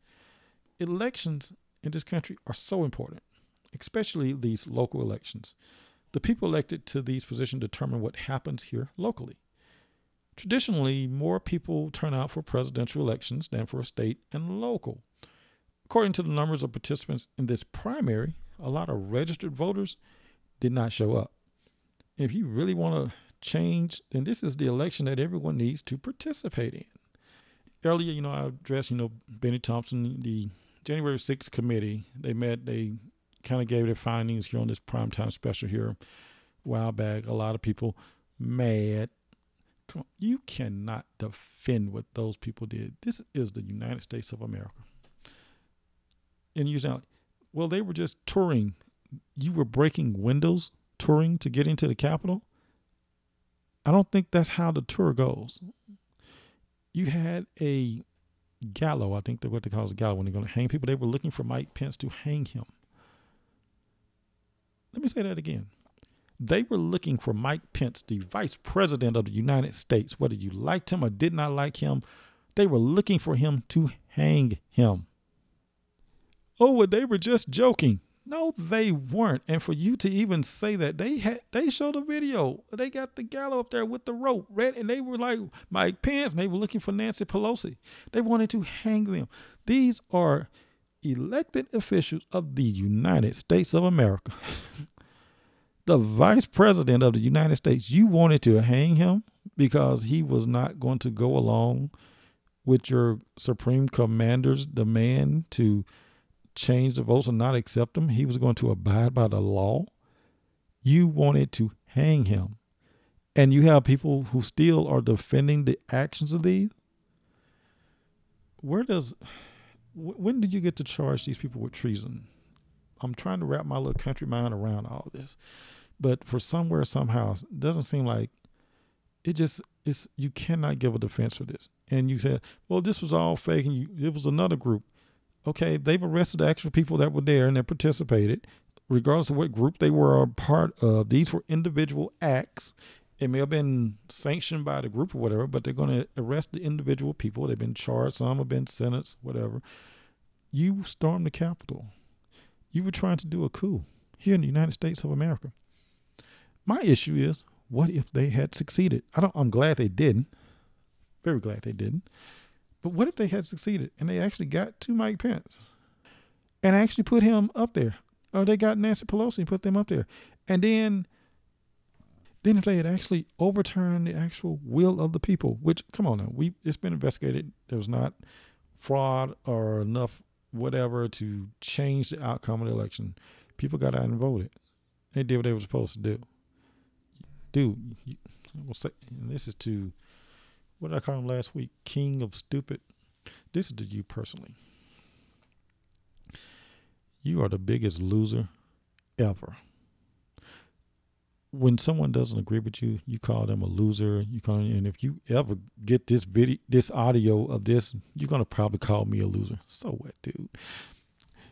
Elections in this country are so important, especially these local elections. The people elected to these positions determine what happens here locally. Traditionally, more people turn out for presidential elections than for state and local. According to the numbers of participants in this primary, a lot of registered voters did not show up. If you really want to change, then this is the election that everyone needs to participate in. Earlier, I addressed, Bennie Thompson, the January 6th committee. They met, they kind of gave their findings here on this primetime special here a while back. A lot of people mad. Come on, you cannot defend what those people did. This is the United States of America. And you sound like, well, they were just touring. You were breaking windows touring to get into the Capitol. I don't think that's how the tour goes. You had a gallows, I think that's what they call a gallows when they're going to hang people. They were looking for Mike Pence to hang him. Let me say that again. They were looking for Mike Pence, the vice president of the United States, whether you liked him or did not like him. They were looking for him to hang him. Oh, well, they were just joking. No, they weren't. And for you to even say that, they showed a video. They got the gallows up there with the rope, red, and they were like Mike Pence, and they were looking for Nancy Pelosi. They wanted to hang them. These are elected officials of the United States of America. The vice president of the United States, you wanted to hang him because he was not going to go along with your supreme commander's demand to change the votes and not accept them. He was going to abide by the law. You wanted to hang him. And you have people who still are defending the actions of these. When do you get to charge these people with treason? I'm trying to wrap my little country mind around all this, but for somewhere, somehow, it doesn't seem like it just is. You cannot give a defense for this. And you said, well, this was all fake and it was another group. Okay, they've arrested the actual people that were there and that participated, regardless of what group they were a part of. These were individual acts. It may have been sanctioned by the group or whatever, but they're going to arrest the individual people. They've been charged. Some have been sentenced, whatever. You stormed the Capitol. You were trying to do a coup here in the United States of America. My issue is, what if they had succeeded? I'm glad they didn't. Very glad they didn't. But what if they had succeeded and they actually got to Mike Pence and actually put him up there, or they got Nancy Pelosi and put them up there? And then if they had actually overturned the actual will of the people, which, come on now, it's been investigated. There was not fraud or enough whatever to change the outcome of the election. People got out and voted. They did what they were supposed to do. Dude, this is to... What did I call him last week? King of stupid. This is to you personally. You are the biggest loser ever. When someone doesn't agree with you, you call them a loser. And if you ever get this video, this audio of this, you're going to probably call me a loser. So what, dude?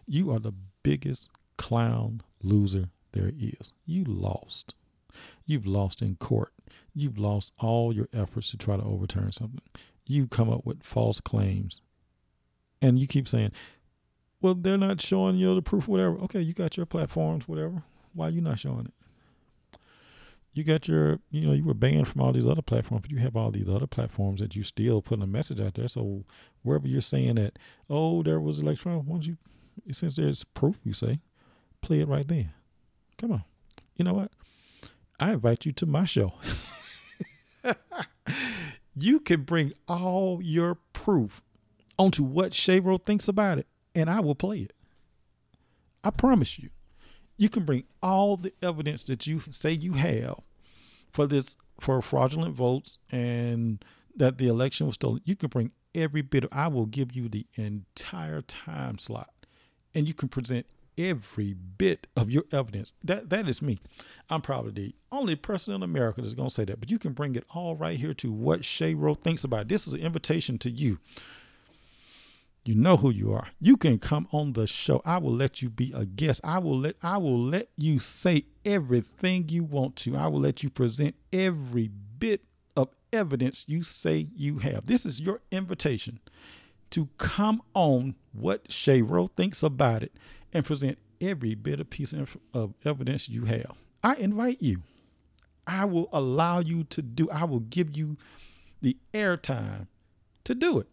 You are the biggest clown loser there is. You lost. You've lost in court. You've lost all your efforts to try to overturn something. You come up with false claims. And you keep saying, well, they're not showing you the proof, whatever. Okay, you got your platforms, whatever. Why are you not showing it? You got your, you know, you were banned from all these other platforms, but you have all these other platforms that you still putting a message out there. So wherever you're saying that, oh, there was electronic, why don't you, since there's proof, you say, play it right there. Come on. You know what? I invite you to my show. You can bring all your proof onto what Shay Rowe thinks about it, and I will play it. I promise you. You can bring all the evidence that you say you have for this, for fraudulent votes and that the election was stolen. You can bring every bit of, I will give you the entire time slot, and you can present every bit of your evidence. That is me. I'm probably the only person in America that's going to say that, but you can bring it all right here to what Shay Rowe thinks about it. This is an invitation to you. You know who you are. You can come on the show. I will let you be a guest. I will let you say everything you want to. I will let you present every bit of evidence you say you have. This is your invitation to come on what Shay Rowe thinks about it and present every bit of piece of evidence you have. I invite you. I will allow you to do. I will give you the airtime to do it.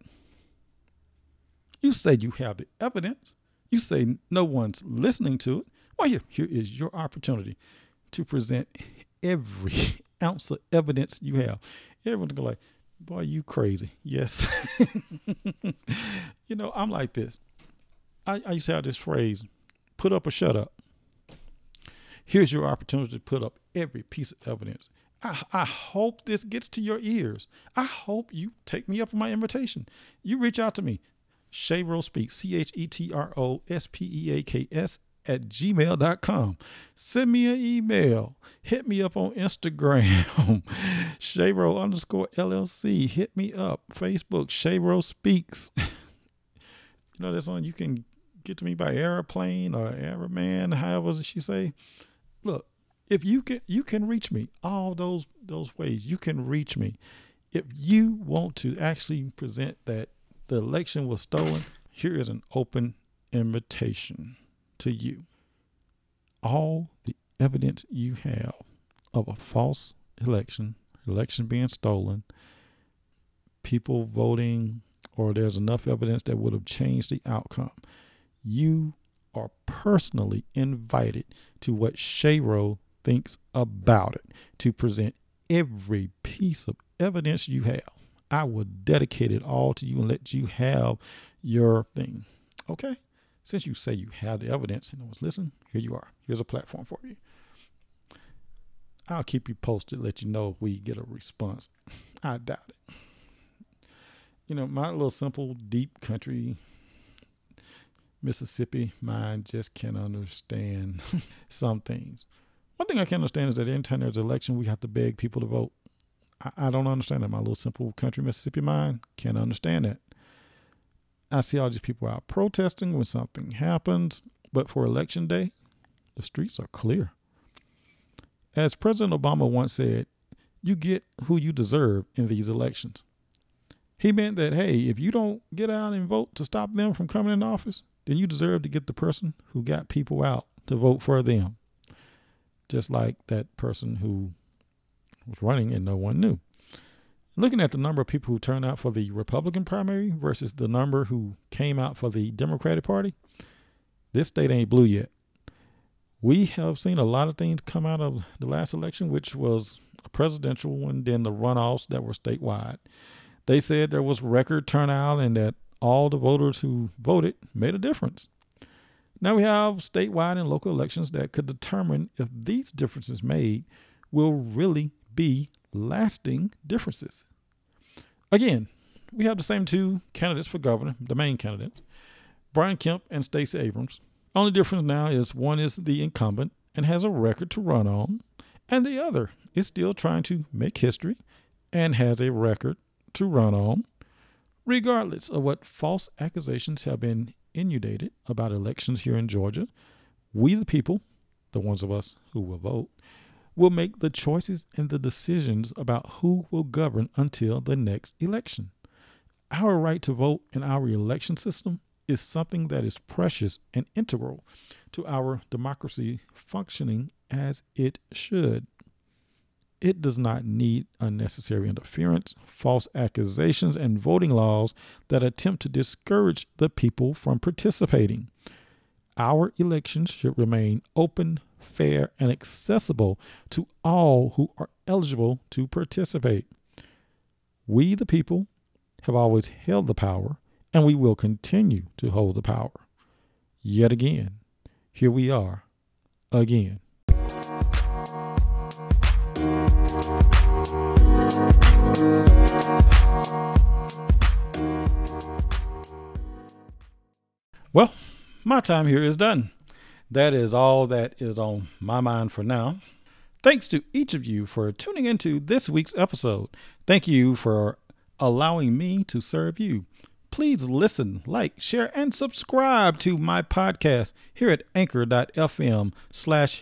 You say you have the evidence. You say no one's listening to it. Well, here is your opportunity to present every ounce of evidence you have. Everyone's going to like, boy, you crazy. Yes. You know, I'm like this. I used to have this phrase, put up or shut up. Here's your opportunity to put up every piece of evidence. I hope this gets to your ears. I hope you take me up on my invitation. You reach out to me. Shay Rowe Speaks, ChetroSpeaks@gmail.com. Send me an email. Hit me up on Instagram, Shay Rowe _LLC. Hit me up. Facebook, Shay Rowe Speaks. You know, that's on. You can get to me by airplane or airman, however she say. Look, if you can reach me all those ways. You can reach me if you want to actually present that the election was stolen. Here is an open invitation to you. All the evidence you have of a false election being stolen, people voting, or there's enough evidence that would have changed the outcome. You are personally invited to what Shay Rowe thinks about it, to present every piece of evidence you have. I will dedicate it all to you and let you have your thing. Okay? Since you say you have the evidence and no one's listening, here you are. Here's a platform for you. I'll keep you posted, let you know if we get a response. I doubt it. You know, my little simple, deep country, Mississippi mind just can't understand some things. One thing I can't understand is that anytime there's an election, we have to beg people to vote. I don't understand that. My little simple country Mississippi mind can't understand that. I see all these people out protesting when something happens, but for election day, the streets are clear. As President Obama once said, you get who you deserve in these elections. He meant that, hey, if you don't get out and vote to stop them from coming in office, then you deserve to get the person who got people out to vote for them. Just like that person who was running and no one knew. Looking at the number of people who turned out for the Republican primary versus the number who came out for the Democratic Party, this state ain't blue yet. We have seen a lot of things come out of the last election, which was a presidential one, then the runoffs that were statewide. They said there was record turnout and that all the voters who voted made a difference. Now we have statewide and local elections that could determine if these differences made will really be lasting differences. Again, we have the same two candidates for governor, the main candidates, Brian Kemp and Stacey Abrams. Only difference now is one is the incumbent and has a record to run on, and the other is still trying to make history and has a record to run on, regardless of what false accusations have been inundated about elections here in Georgia. We the people the ones of us who will vote, will make the choices and the decisions about who will govern until the next election. Our right to vote in our election system is something that is precious and integral to our democracy functioning as it should. It does not need unnecessary interference, false accusations, and voting laws that attempt to discourage the people from participating. Our elections should remain open, fair, and accessible to all who are eligible to participate. We, the people, have always held the power, and we will continue to hold the power. Yet again, here we are again. Well, my time here is done. That is all that is on my mind for now. Thanks to each of you for tuning into this week's episode. Thank you for allowing me to serve you. Please listen, like, share, and subscribe to my podcast here at anchor.fm/Chetro,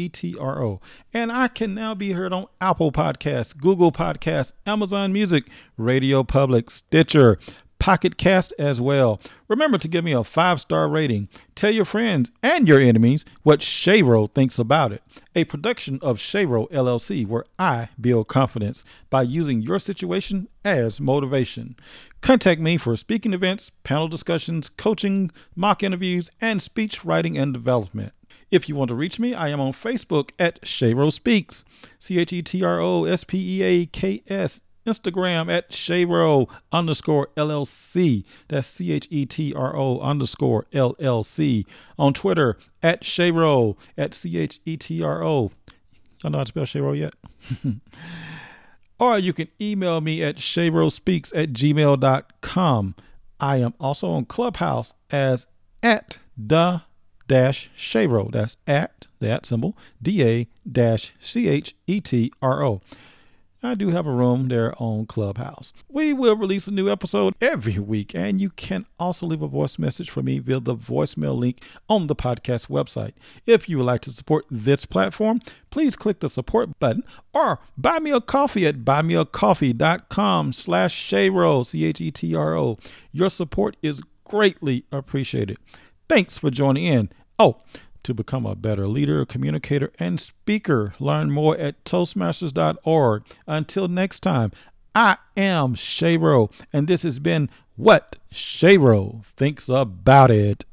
Chetro. And I can now be heard on Apple Podcasts, Google Podcasts, Amazon Music, Radio Public, Stitcher, Pocket Cast as well. Remember to give me a 5-star rating. Tell your friends and your enemies what Shay Rowe thinks about it. A production of Shay Rowe LLC, where I build confidence by using your situation as motivation. Contact me for speaking events, panel discussions, coaching, mock interviews, and speech writing and development. If you want to reach me, I am on Facebook at Shay Rowe Speaks, ChetroSpeaks. Instagram at Chetro_LLC. That's Chetro_LLC. On Twitter at Chetro, at Chetro. Y'all know how to spell Chetro yet? Or you can email me at ChetroSpeaks@gmail.com. I am also on Clubhouse as @_Chetro. That's at that symbol DA-CHETRO. I do have a room there on Clubhouse. We will release a new episode every week, and you can also leave a voice message for me via the voicemail link on the podcast website. If you would like to support this platform, please click the support button or buy me a coffee at buymeacoffee.com/Chetro, Chetro. Your support is greatly appreciated. Tthanks for joining in. Oh, to become a better leader, communicator, and speaker, learn more at Toastmasters.org. Until next time, I am Shay Rowe, and this has been What Shay Rowe Thinks About It.